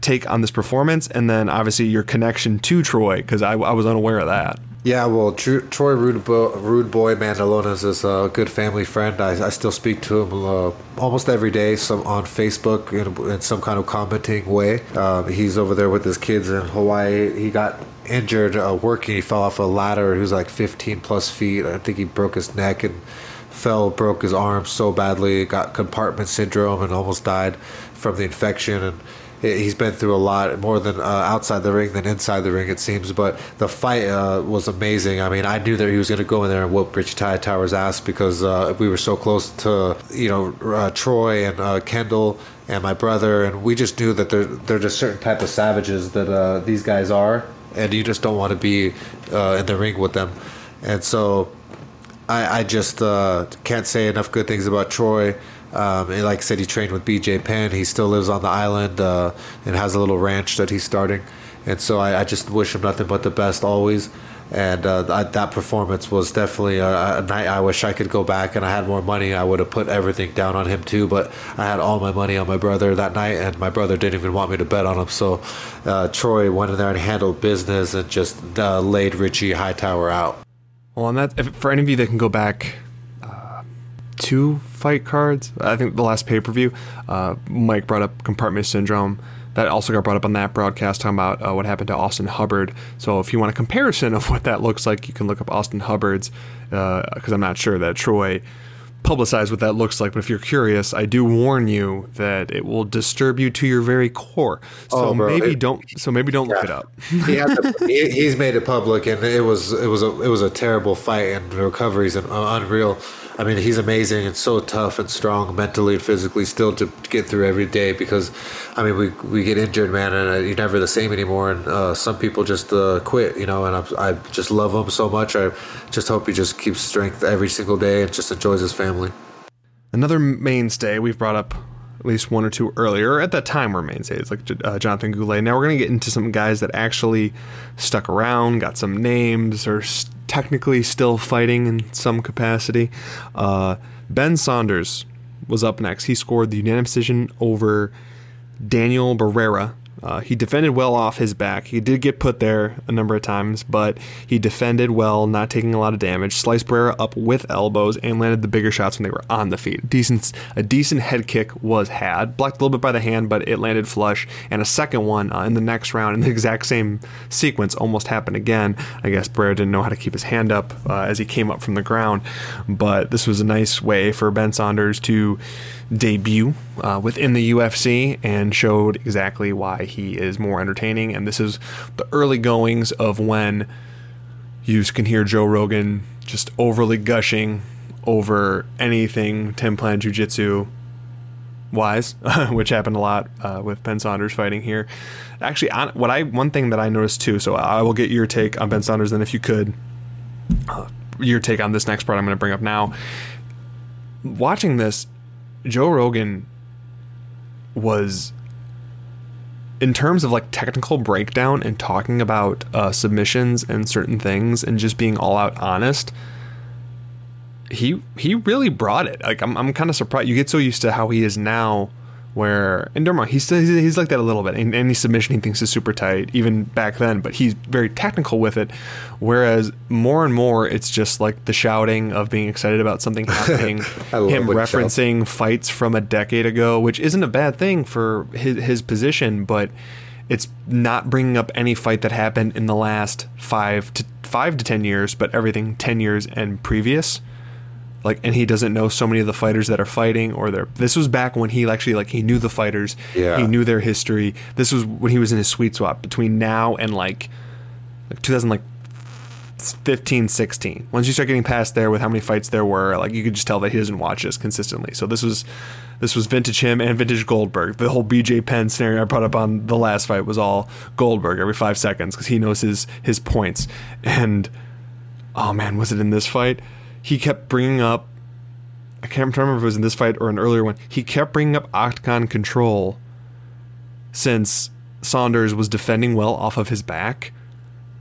take on this performance, and then obviously your connection to Troy because I, I was unaware of that. Yeah, well, Tr- Troy Rude, Bo- Rude Boy Mandalones is a good family friend. I, I still speak to him uh, almost every day, some on Facebook in, in some kind of commenting way. Um, he's over there with his kids in Hawaii. He got injured uh, working. He fell off a ladder. He was like fifteen plus feet. I think he broke his neck and. Fell, broke his arm so badly, got compartment syndrome, and almost died from the infection. And he's been through a lot, more than uh, outside the ring than inside the ring, it seems. But the fight uh, was amazing. I mean, I knew that he was going to go in there and whoop Richie Hightower's ass because uh, we were so close to, you know, uh, Troy and uh, Kendall and my brother, and we just knew that they're they're just certain type of savages that uh, these guys are, and you just don't want to be uh, in the ring with them, and so. I, I just uh, can't say enough good things about Troy. Um, and like I said, he trained with B J Penn. He still lives on the island uh, and has a little ranch that he's starting. And so I, I just wish him nothing but the best always. And uh, I, that performance was definitely a, a night I wish I could go back and I had more money. I would have put everything down on him too, but I had all my money on my brother that night, and my brother didn't even want me to bet on him. So uh, Troy went in there and handled business and just uh, laid Richie Hightower out. Well, and that, if, for any of you that can go back uh, two fight cards, I think the last pay-per-view, uh, Mike brought up compartment syndrome. That also got brought up on that broadcast, talking about uh, what happened to Austin Hubbard. So if you want a comparison of what that looks like, you can look up Austin Hubbard's, because uh, I'm not sure that Troy publicized what that looks like. But if you're curious, I do warn you that it will disturb you to your very core. So oh, bro, maybe it, don't. So maybe don't yeah. look it up. he had to, he, he's made it public, and it was it was a it was a terrible fight, and the recovery's and unreal. I mean, he's amazing and so tough and strong mentally and physically still to get through every day because, I mean, we we get injured, man, and you're never the same anymore. And uh, some people just uh, quit, you know, and I, I just love him so much. I just hope he just keeps strength every single day and just enjoys his family. Another mainstay we've brought up at least one or two earlier. At that time, were mainstays like uh, Jonathan Goulet. Now we're going to get into some guys that actually stuck around, got some names, or st- technically still fighting in some capacity. Uh, Ben Saunders was up next. He scored the unanimous decision over Daniel Barrera Uh, he defended well off his back. He did get put there a number of times, but he defended well, not taking a lot of damage. Sliced Barrera up with elbows and landed the bigger shots when they were on the feet. Decent, a decent head kick was had. Blocked a little bit by the hand, but it landed flush. And a second one uh, in the next round in the exact same sequence almost happened again. I guess Barrera didn't know how to keep his hand up uh, as he came up from the ground. But this was a nice way for Ben Saunders to debut uh, within the U F C and showed exactly why he is more entertaining. And this is the early goings of when you can hear Joe Rogan just overly gushing over anything Templan Jiu-Jitsu wise, which happened a lot uh, with Ben Saunders fighting here. Actually, on, what I one thing that I noticed too, so I will get your take on Ben Saunders, and if you could, uh, your take on this next part I'm going to bring up now. Watching this, Joe Rogan was, in terms of like technical breakdown and talking about uh, submissions and certain things and just being all out honest, he he really brought it. Like I'm I'm kind of surprised. You get so used to how he is now, where and Dermot, he's still, he's like that a little bit. And any submission he thinks is super tight, even back then. But he's very technical with it. Whereas more and more, it's just like the shouting of being excited about something happening. Him referencing fights from a decade ago, which isn't a bad thing for his his position, but it's not bringing up any fight that happened in the last five to five to ten years, but everything ten years and previous. Like, and he doesn't know so many of the fighters that are fighting, or their. This was back when he actually like he knew the fighters, yeah. He knew their history. This was when he was in his sweet spot between now and like, like two thousand fifteen, sixteen. Once you start getting past there with how many fights there were, like you could just tell that he doesn't watch this consistently. So this was, this was vintage him and vintage Goldberg. The whole B J Penn scenario I brought up on the last fight was all Goldberg every five seconds because he knows his his points. And oh man, was it in this fight? He kept bringing up, I can't remember if it was in this fight or an earlier one, he kept bringing up octagon control since Saunders was defending well off of his back,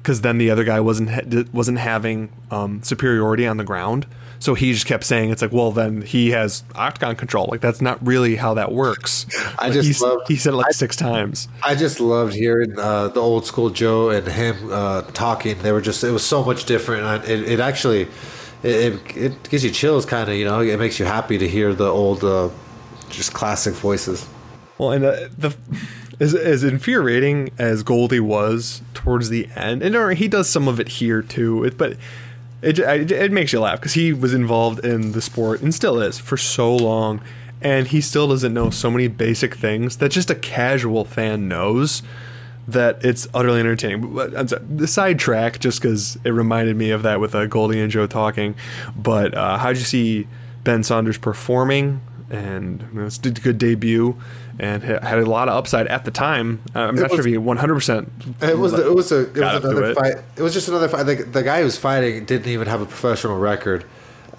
because then the other guy wasn't wasn't having um, superiority on the ground. So he just kept saying, it's like, well, then he has octagon control. Like, that's not really how that works. I like, just he, loved, he said it like I, six times. I just loved hearing uh, the old school Joe and him uh, talking. They were just, it was so much different. It, it actually... It, it it gives you chills, kind of, you know. It makes you happy to hear the old, uh, just classic voices. Well, and uh, the as, as infuriating as Goldie was towards the end, and he does some of it here too. It, but it, it it makes you laugh because he was involved in the sport and still is for so long, and he still doesn't know so many basic things that just a casual fan knows. That it's utterly entertaining. I'm sorry, the sidetrack, just because it reminded me of that with uh, Goldie and Joe talking. But uh, how'd you see Ben Saunders performing? And you know, it's a good debut, and had a lot of upside at the time. Uh, I'm it not was, sure if he one hundred percent. It was like, the, it was a it was another it. fight. It was just another fight. The, the guy who was fighting didn't even have a professional record.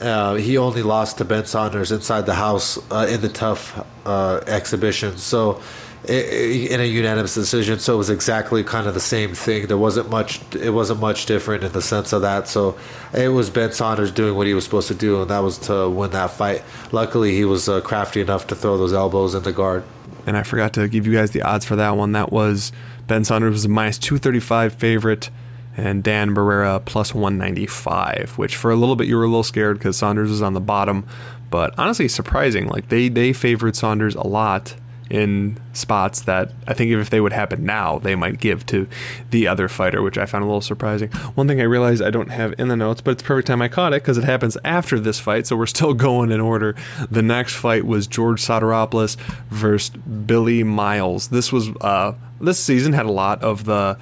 Uh, he only lost to Ben Saunders inside the house uh, in the tough uh, exhibition. So. In a unanimous decision, so it was exactly kind of the same thing. There wasn't much. It wasn't much different in the sense of that. So it was Ben Saunders doing what he was supposed to do, and that was to win that fight. Luckily, he was uh, crafty enough to throw those elbows in the guard. And I forgot to give you guys the odds for that one. That was Ben Saunders was a minus two thirty five favorite, and Dan Barrera plus one ninety five. Which for a little bit you were a little scared because Saunders was on the bottom, but honestly surprising. Like they they favored Saunders a lot. In spots that I think if they would happen now, they might give to the other fighter, which I found a little surprising. One thing I realized I don't have in the notes, but it's the perfect time I caught it because it happens after this fight, so we're still going in order. The next fight was George Sotiropoulos versus Billy Miles. This was uh, this season had a lot of the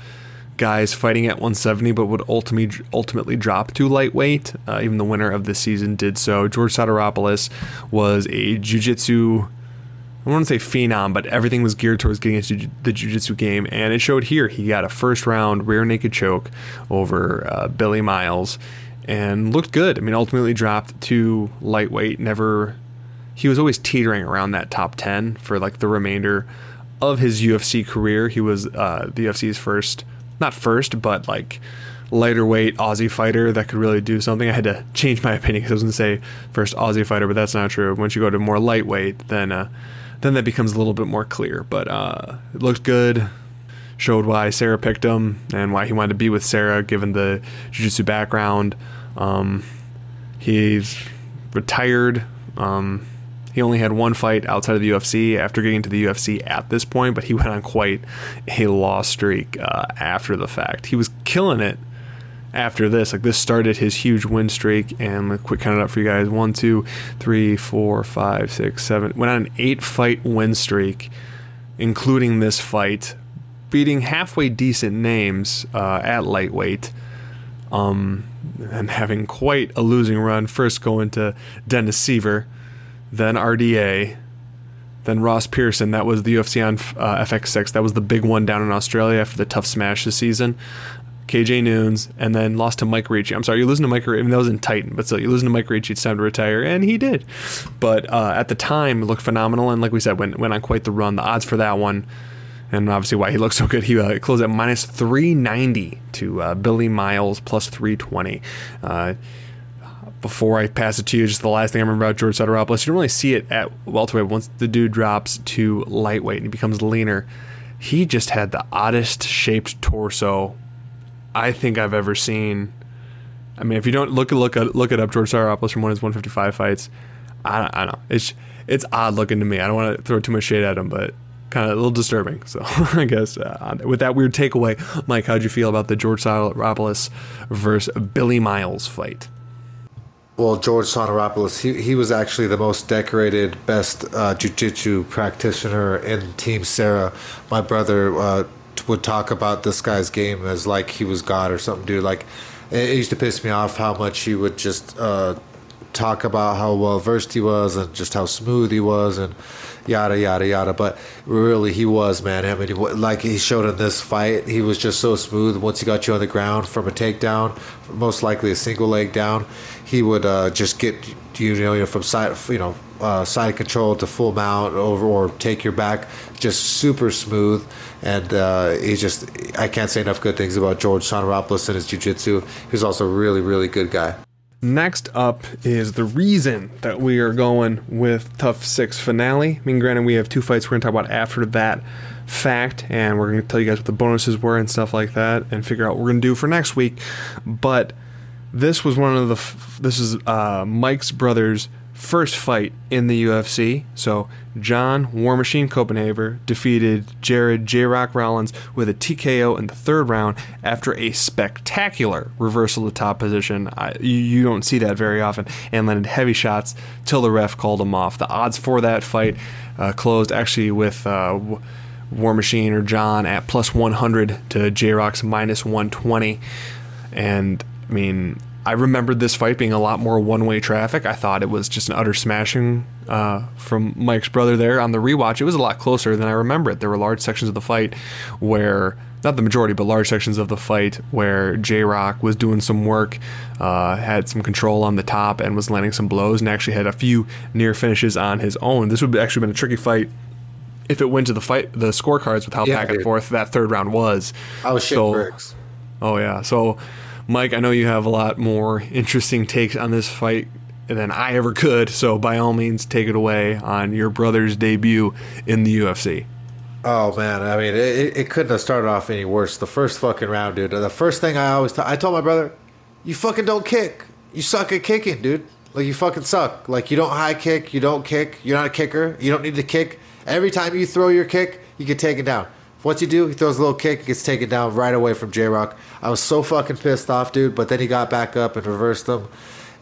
guys fighting at one seventy, but would ultimately ultimately drop to lightweight. Uh, even the winner of this season did so. George Sotiropoulos was a jiu-jitsu. I wouldn't say phenom, but everything was geared towards getting into the jiu-jitsu game, and it showed here. He got a first-round rear naked choke over uh, Billy Miles and looked good. I mean, ultimately dropped to lightweight. Never, he was always teetering around that top ten for like the remainder of his U F C career. He was uh, the U F C's first, not first, but like lighter weight Aussie fighter that could really do something. I had to change my opinion because I was going to say first Aussie fighter, but that's not true. Once you go to more lightweight, then... Uh, Then that becomes a little bit more clear, but uh, it looked good. showed why Sarah picked him and why he wanted to be with Sarah, given the jiu-jitsu background. Um, he's retired. Um, he only had one fight outside of the U F C after getting to the U F C at this point, but he went on quite a loss streak uh, after the fact. He was killing it after this. Like, this started his huge win streak, and a quick count it up for you guys. One, two, three, four, five, six, seven. Went on an eight-fight win streak, including this fight, beating halfway decent names uh, at lightweight, um, and having quite a losing run. First going to Dennis Seaver, then R D A, then Ross Pearson. That was the U F C on uh, F X six. That was the big one down in Australia after the tough smash this season. K J Noons, and then lost to Mike Ricci. I'm sorry, you're losing to Mike Ricci. I mean, that was in Titan, but still, you're losing to Mike Ricci. It's time to retire, and he did. But uh, at the time, it looked phenomenal, and like we said, went, went on quite the run. The odds for that one, and obviously why he looked so good, he uh, closed at minus three ninety to uh, Billy Miles, plus three twenty. Uh, before I pass it to you, just the last thing I remember about George Sotiropoulos, you don't really see it at welterweight. Once the dude drops to lightweight and he becomes leaner, he just had the oddest shaped torso I think I've ever seen. I mean, if you don't look look look it up, George Sotiropoulos from one of his one fifty-five fights. I I don't know. It's it's odd looking to me. I don't want to throw too much shade at him, but kind of a little disturbing. So I guess uh, with that weird takeaway, Mike, how'd you feel about the George Sotiropoulos versus Billy Miles fight? Well, George Sotiropoulos, he he was actually the most decorated, best uh, jiu-jitsu practitioner in Team Sarah. My brother Uh, would talk about this guy's game as like he was God or something, dude. Like, it used to piss me off how much he would just uh, talk about how well versed he was and just how smooth he was and yada yada yada. But really, he was, man. I mean, he, like he showed in this fight, he was just so smooth. Once he got you on the ground from a takedown, most likely a single leg down, he would uh, just get you know from side you know uh, side control to full mount over or take your back, just super smooth. And uh, he just, I can't say enough good things about George Sotiropoulos and his jiu-jitsu. He was also a really, really good guy. Next up is the reason that we are going with Tough Six finale. I mean, granted, we have two fights we're going to talk about after that fact, and we're going to tell you guys what the bonuses were and stuff like that and figure out what we're going to do for next week. But this was one of the, f- this is uh, Mike's brother's first fight in the U F C. So John War Machine Copenhaver defeated Jared J-Rock Rollins with a T K O in the third round after a spectacular reversal of top position. I, you don't see that very often, and landed heavy shots till the ref called him off. The odds for that fight uh, closed actually with uh, War Machine or John at plus one hundred to J-Rock's minus one twenty. And I mean, I remembered this fight being a lot more one-way traffic. I thought it was just an utter smashing uh, from Mike's brother there. On the rewatch, it was a lot closer than I remember it. There were large sections of the fight where, not the majority, but large sections of the fight where J-Rock was doing some work, uh, had some control on the top, and was landing some blows, and actually had a few near finishes on his own. This would have actually been a tricky fight if it went to the fight, the scorecards, with how yeah, back dude. and forth that third round was. I was shitting bricks. Oh, yeah. So Mike, I know you have a lot more interesting takes on this fight than I ever could, so by all means, take it away on your brother's debut in the U F C. Oh, man. I mean, it, it couldn't have started off any worse. The first fucking round, dude. The first thing I always t- I told my brother, you fucking don't kick. You suck at kicking, dude. Like, you fucking suck. Like, you don't high kick. You don't kick. You're not a kicker. You don't need to kick. Every time you throw your kick, you get taken down. Once you do, he throws a little kick, gets taken down right away from J-Rock. I was so fucking pissed off, dude, but then he got back up and reversed him.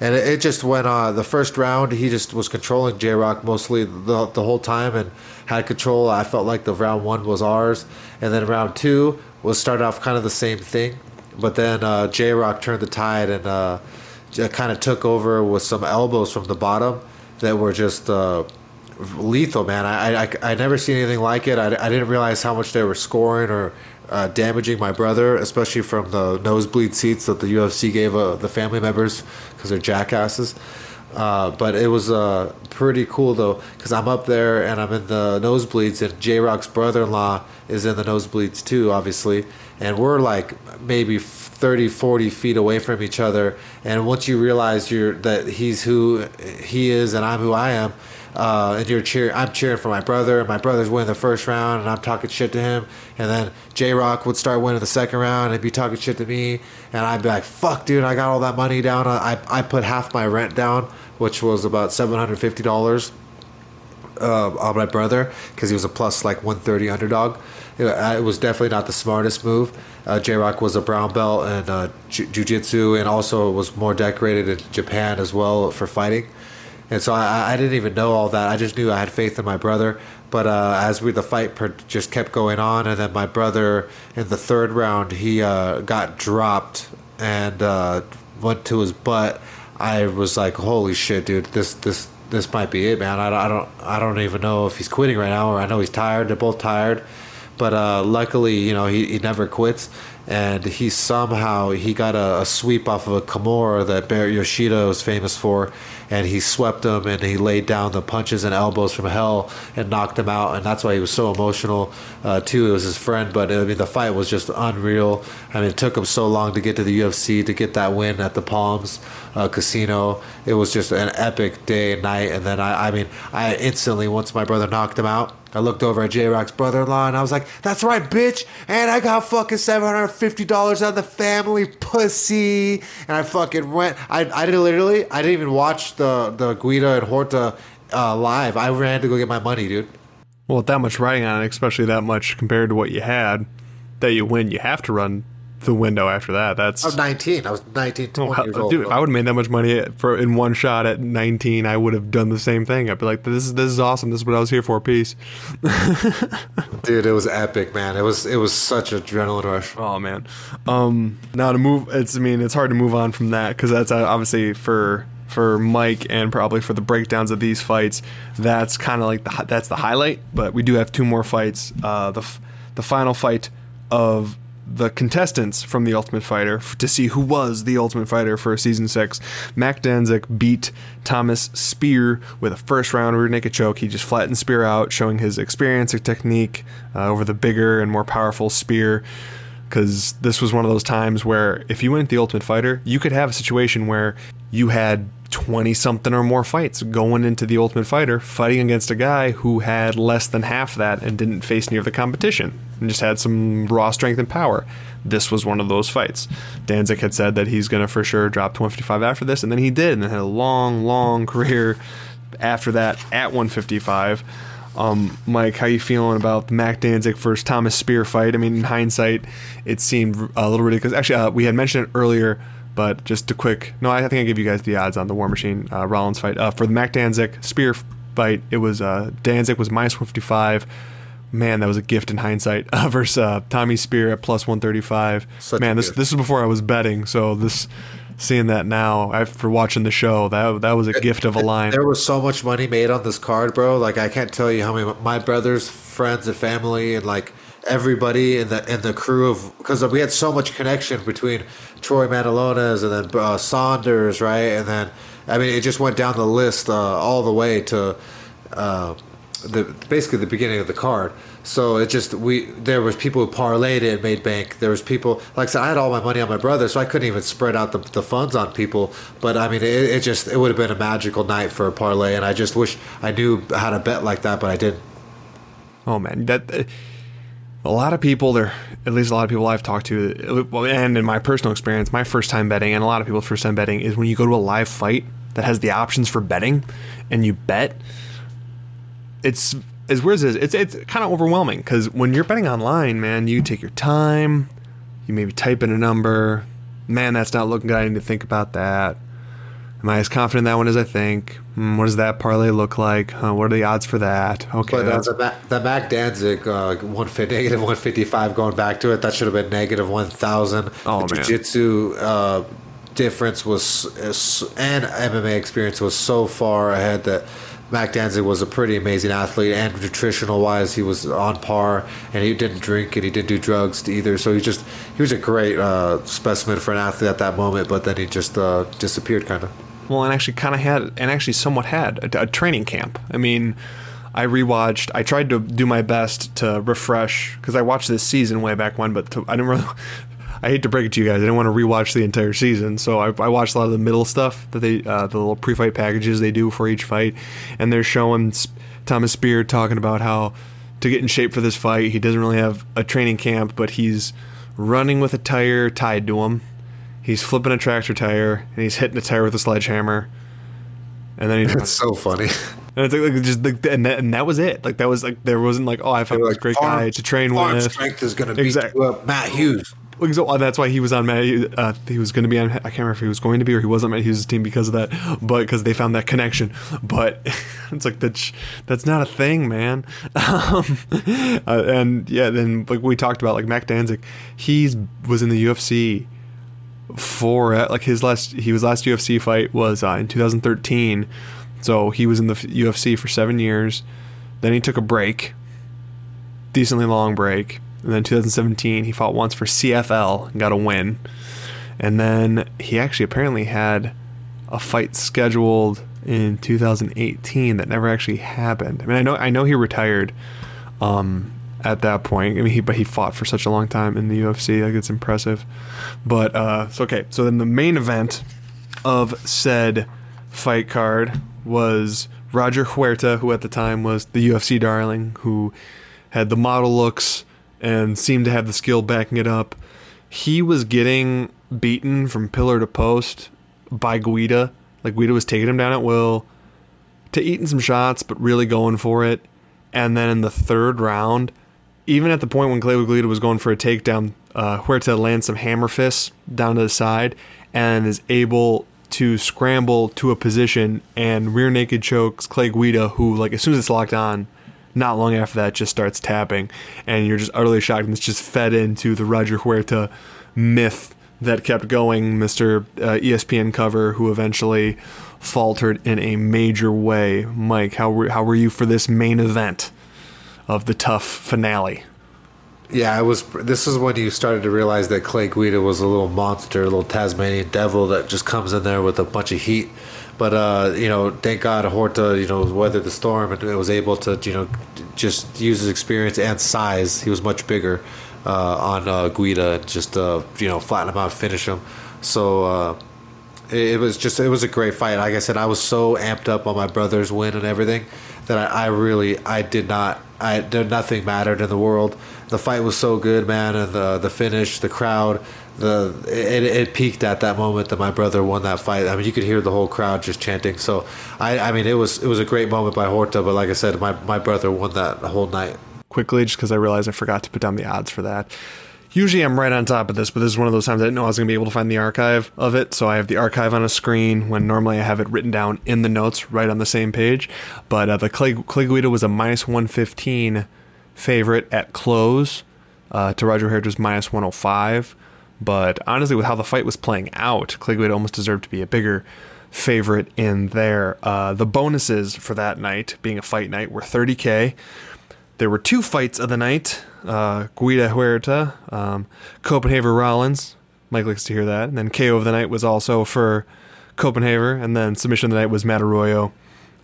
And it, it just went on. The first round, he just was controlling J-Rock mostly the, the whole time and had control. I felt like the round one was ours. And then round two was started off kind of the same thing. But then uh, J-Rock turned the tide and uh, kind of took over with some elbows from the bottom that were just Uh, lethal, man. I, I I never seen anything like it. I, I didn't realize how much they were scoring or uh, damaging my brother, especially from the nosebleed seats that the U F C gave uh, the family members because they're jackasses. Uh, but it was uh, pretty cool, though, because I'm up there and I'm in the nosebleeds, and J-Rock's brother-in-law is in the nosebleeds, too, obviously. And we're like maybe thirty, forty feet away from each other. And once you realize you're that he's who he is and I'm who I am, uh, and you're cheering, I'm cheering for my brother. My brother's winning the first round, and I'm talking shit to him. And then J-Rock would start winning the second round, and be talking shit to me. And I'd be like, "Fuck, dude, I got all that money down. I I put half my rent down, which was about seven hundred fifty dollars uh, on my brother because he was a plus like one thirty underdog." It was definitely not the smartest move. Uh, J-Rock was a brown belt in uh, ju- jiu-jitsu and also was more decorated in Japan as well for fighting. And so I, I didn't even know all that. I just knew I had faith in my brother. But uh, as we the fight per- just kept going on, and then my brother in the third round, he uh, got dropped and uh, went to his butt. I was like, holy shit, dude, this this this might be it, man. I, I don't I don't even know if he's quitting right now, or I know he's tired. They're both tired. But uh, luckily, you know, he, he never quits, and he somehow he got a, a sweep off of a Kimura that Barrett Yoshida was famous for, and he swept him, and he laid down the punches and elbows from hell and knocked him out, and that's why he was so emotional, uh, too. It was his friend, but I mean, the fight was just unreal. I mean, it took him so long to get to the U F C to get that win at the Palms uh, Casino. It was just an epic day and night, and then I, I mean, I instantly once my brother knocked him out, I looked over at J-Rock's brother-in-law, and I was like, that's right, bitch, and I got fucking seven hundred fifty dollars out of the family, pussy, and I fucking went, I I didn't literally, I didn't even watch the, the Guida and Horta uh, live. I ran to go get my money, dude. Well, with that much riding on it, especially that much compared to what you had, that you win, you have to run the window after that. That's I was nineteen. I was nineteen, twenty well, years dude, old. Dude, if I would have made that much money for in one shot at nineteen, I would have done the same thing. I'd be like, this is this is awesome. This is what I was here for. Peace. Dude, it was epic, man. It was it was such an adrenaline rush. Oh man. Um, now to move, it's I mean, it's hard to move on from that because that's obviously for for Mike and probably for the breakdowns of these fights. That's kind of like the that's the highlight. But we do have two more fights. Uh, the the final fight of the contestants from The Ultimate Fighter to see who was The Ultimate Fighter for Season six. Mac Danzig beat Thomas Spear with a first-round rear naked choke. He just flattened Spear out, showing his experience and technique uh, over the bigger and more powerful Spear, because this was one of those times where if you went The Ultimate Fighter, you could have a situation where you had twenty-something or more fights going into The Ultimate Fighter, fighting against a guy who had less than half that and didn't face any of the competition and just had some raw strength and power. This was one of those fights. Danzig had said that he's going to for sure drop one fifty-five after this, and then he did, and had a long, long career after that at one fifty-five. Um, Mike, how you feeling about the Mac Danzig versus Thomas Spear fight? I mean, in hindsight, it seemed a little ridiculous. Actually, uh, we had mentioned it earlier, but just a quick... No, I think I gave you guys the odds on the War Machine uh, Rollins fight. Uh, for the Mac Danzig Spear fight, it was uh, Danzig was minus one fifty-five. Man, that was a gift in hindsight. Uh, versus uh, Tommy Spear at plus one thirty-five. Such Man, this this is before I was betting, so this... Seeing that now, after watching the show, that that was a gift of a line. There was so much money made on this card, bro. Like, I can't tell you how many. My brother's friends and family and, like, everybody in the in the crew of... Because we had so much connection between Troy Mandalones and then uh, Saunders, right? And then, I mean, it just went down the list uh, all the way to uh, the basically the beginning of the card. So it just we there was people who parlayed it and made bank. There was people like I said, I had all my money on my brother, so I couldn't even spread out the, the funds on people. But I mean, it, it just it would have been a magical night for a parlay, and I just wish I knew how to bet like that, but I didn't. Oh man, that a lot of people there. At least a lot of people I've talked to, and in my personal experience, my first time betting, and a lot of people's first time betting is when you go to a live fight that has the options for betting, and you bet. It's. As weird as it is, it's, it's kind of overwhelming because when you're betting online, man, you take your time, you maybe type in a number. Man, that's not looking good. I need to think about that. Am I as confident in that one as I think? Mm, what does that parlay look like? Huh, what are the odds for that? Okay, but uh, the, Mac, the Mac Danzig uh, negative one fifty-five going back to it, that should have been negative one thousand. Oh, the man. Jiu-jitsu uh, difference was and M M A experience was so far ahead that Mac Danzig was a pretty amazing athlete, and nutritional-wise, he was on par, and he didn't drink, and he didn't do drugs either, so he just he was a great uh, specimen for an athlete at that moment, but then he just uh, disappeared, kind of. Well, and actually kind of had, and actually somewhat had, a, a training camp. I mean, I rewatched, I tried to do my best to refresh, because I watched this season way back when, but to, I didn't really... I hate to break it to you guys, I didn't want to rewatch the entire season, so I, I watched a lot of the middle stuff that they, uh, the little pre-fight packages they do for each fight, and they're showing Thomas Spear talking about how to get in shape for this fight, he doesn't really have a training camp, but he's running with a tire tied to him, he's flipping a tractor tire, and he's hitting a tire with a sledgehammer. And then it's so funny. And it's like, like just like, and, that, and that was it. Like that was like there wasn't like oh I found like, this great farm, guy to train farm with. Strength is going to exactly. beat you up, Matt Hughes. So that's why he was on Matt Hughes. Uh, he was going to be on. I can't remember if he was going to be or he wasn't on Matt Hughes' team because of that. But because they found that connection. But it's like that's that's not a thing, man. Um, uh, and yeah, then like we talked about like Mac Danzig, he was in the U F C. For like his last, he was last U F C fight was uh, in two thousand thirteen, so he was in the U F C for seven years. Then he took a break, decently long break, and then two thousand seventeen he fought once for C F L and got a win. And then he actually apparently had a fight scheduled in two thousand eighteen that never actually happened. I mean, I know I know he retired um, at that point. I mean, he, but he fought for such a long time in the U F C. Like, it's impressive. But, uh, so, okay. So then the main event of said fight card was Roger Huerta, who at the time was the U F C darling, who had the model looks and seemed to have the skill backing it up. He was getting beaten from pillar to post by Guida. Like, Guida was taking him down at will to eating some shots, but really going for it. And then in the third round, even at the point when Clay Guida was going for a takedown, uh, Huerta lands some hammer fists down to the side and is able to scramble to a position and rear naked chokes Clay Guida, who, like, as soon as it's locked on, not long after that, just starts tapping. And you're just utterly shocked. And it's just fed into the Roger Huerta myth that kept going. Mister Uh, E S P N cover, who eventually faltered in a major way. Mike, how were, how were you for this main event of the tough finale? Yeah, I was. This is when you started to realize that Clay Guida was a little monster, a little Tasmanian devil that just comes in there with a bunch of heat. But uh, you know, thank God Huerta, you know, weathered the storm and was able to, you know, just use his experience and size. He was much bigger uh, on uh, Guida, just uh, you know, flatten him out, finish him. So. Uh, It was just, it was a great fight. Like I said, I was so amped up on my brother's win and everything that I, I really, I did not, I did, nothing mattered in the world. The fight was so good, man, and the the finish, the crowd, the it, it peaked at that moment that my brother won that fight. I mean, you could hear the whole crowd just chanting. So, I, I mean, it was it was a great moment by Huerta, but like I said, my, my brother won that whole night. Quickly, just because I realized I forgot to put down the odds for that. Usually I'm right on top of this, but this is one of those times I didn't know I was going to be able to find the archive of it. So I have the archive on a screen when normally I have it written down in the notes right on the same page. But uh, the Clay, Clay Guida was a minus one fifteen favorite at close uh, to Roger Huerta's minus one oh five. But honestly, with how the fight was playing out, Clay Guida almost deserved to be a bigger favorite in there. Uh, the bonuses for that night, being a fight night, were thirty K. There were two fights of the night. Uh, Guida Huerta, um, Copenhaver Rollins. Mike likes to hear that. And then K O of the night was also for Copenhaver. And then submission of the night was Matt Arroyo.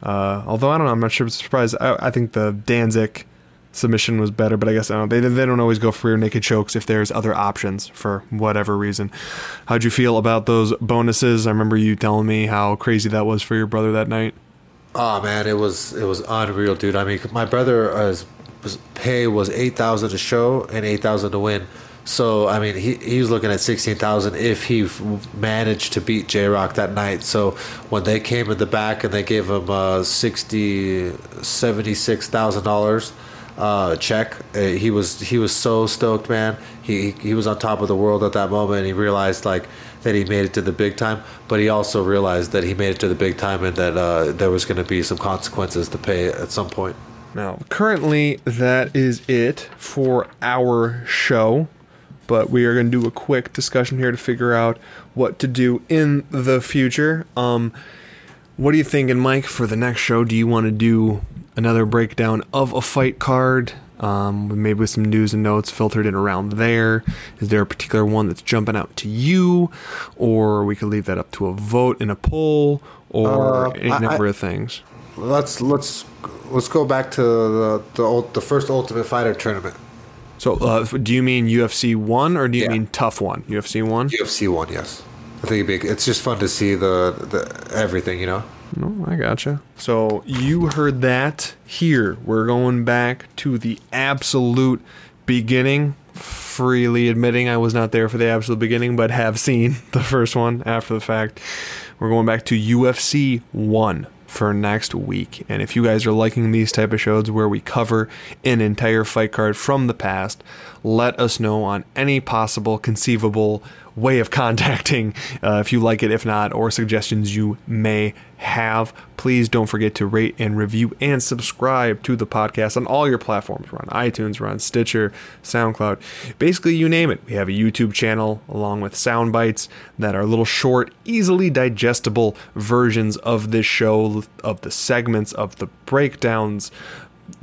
Uh, although I don't know, I'm not sure. I'm surprised. I, I think the Danzig submission was better, but I guess I don't. They they don't always go for naked chokes if there's other options for whatever reason. How'd you feel about those bonuses? I remember you telling me how crazy that was for your brother that night. Oh man, it was it was unreal, dude. I mean, my brother is. Was, pay was eight thousand dollars to show and eight thousand dollars to win. So, I mean, he, he was looking at sixteen thousand dollars if he managed to beat J-Rock that night. So when they came in the back and they gave him uh, sixty thousand, seventy-six thousand dollars uh, check, uh, he was he was so stoked, man. He, he was on top of the world at that moment. And he realized, like, that he made it to the big time, but he also realized that he made it to the big time and that uh, there was going to be some consequences to pay at some point. Now, currently, that is it for our show, but we are going to do a quick discussion here to figure out what to do in the future. Um, what are you thinking, Mike, for the next show? Do you want to do another breakdown of a fight card, um, maybe with some news and notes filtered in around there? Is there a particular one that's jumping out to you? Or we could leave that up to a vote in a poll or uh, any I, number I, of things. Let's let's let's go back to the the, old, the first Ultimate Fighter tournament. So uh, do you mean U F C one or do you yeah. mean Tough one? U F C one? U F C one, yes. I think it'd be, it's just fun to see the, the everything, you know? No, I gotcha. So you heard that here. We're going back to the absolute beginning. Freely admitting I was not there for the absolute beginning, but have seen the first one after the fact. We're going back to U F C one for next week. And if you guys are liking these type of shows where we cover an entire fight card from the past, let us know on any possible conceivable way of contacting uh, if you like it, if not, or suggestions you may have. Please don't forget to rate and review and subscribe to the podcast on all your platforms. We're on iTunes, we're on Stitcher, SoundCloud, basically you name it. We have a YouTube channel along with sound bites that are little short, easily digestible versions of this show, of the segments, of the breakdowns,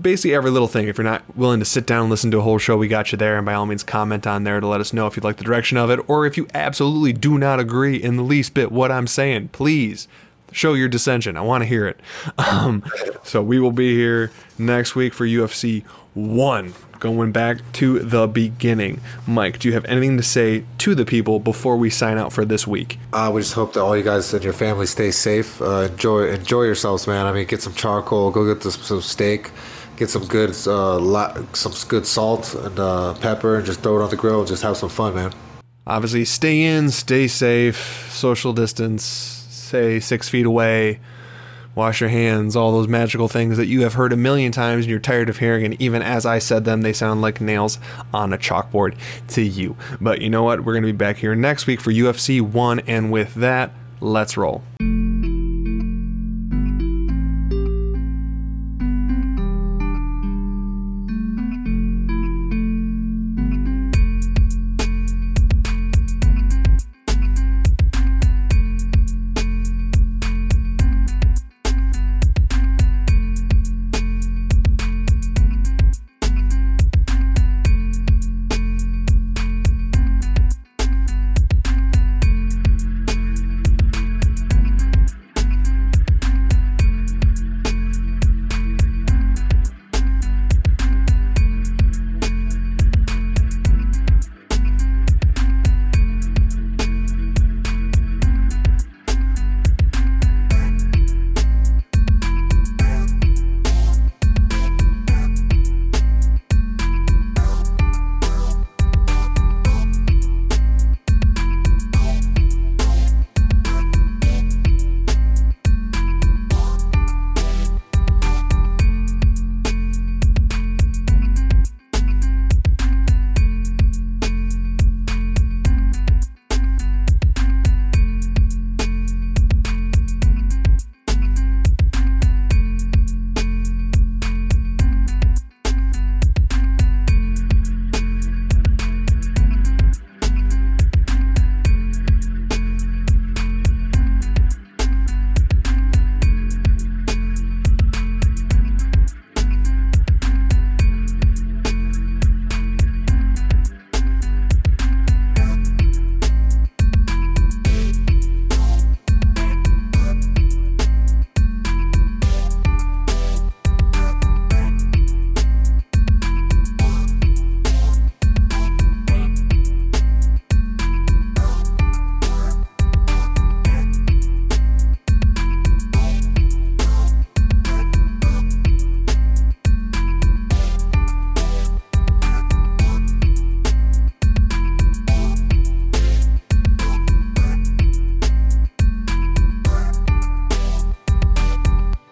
basically every little thing. If you're not willing to sit down and listen to a whole show, we got you there. And by all means, comment on there to let us know if you like the direction of it, or if you absolutely do not agree in the least bit what I'm saying. Please show your dissension. I want to hear it. Um, so we will be here next week for U F C one, going back to the beginning. Mike, do you have anything to say to the people before we sign out for this week? I uh, we just hope that all you guys and your family stay safe. Uh, enjoy enjoy yourselves, man. I mean, get some charcoal, go get this, some steak, get some good uh, lo- some good salt and uh, pepper, and just throw it on the grill and just have some fun, man. Obviously, stay in, stay safe, social distance, stay six feet away, wash your hands, all those magical things that you have heard a million times and you're tired of hearing. And even as I said them, they sound like nails on a chalkboard to you. But you know what? We're going to be back here next week for U F C one. And with that, let's roll.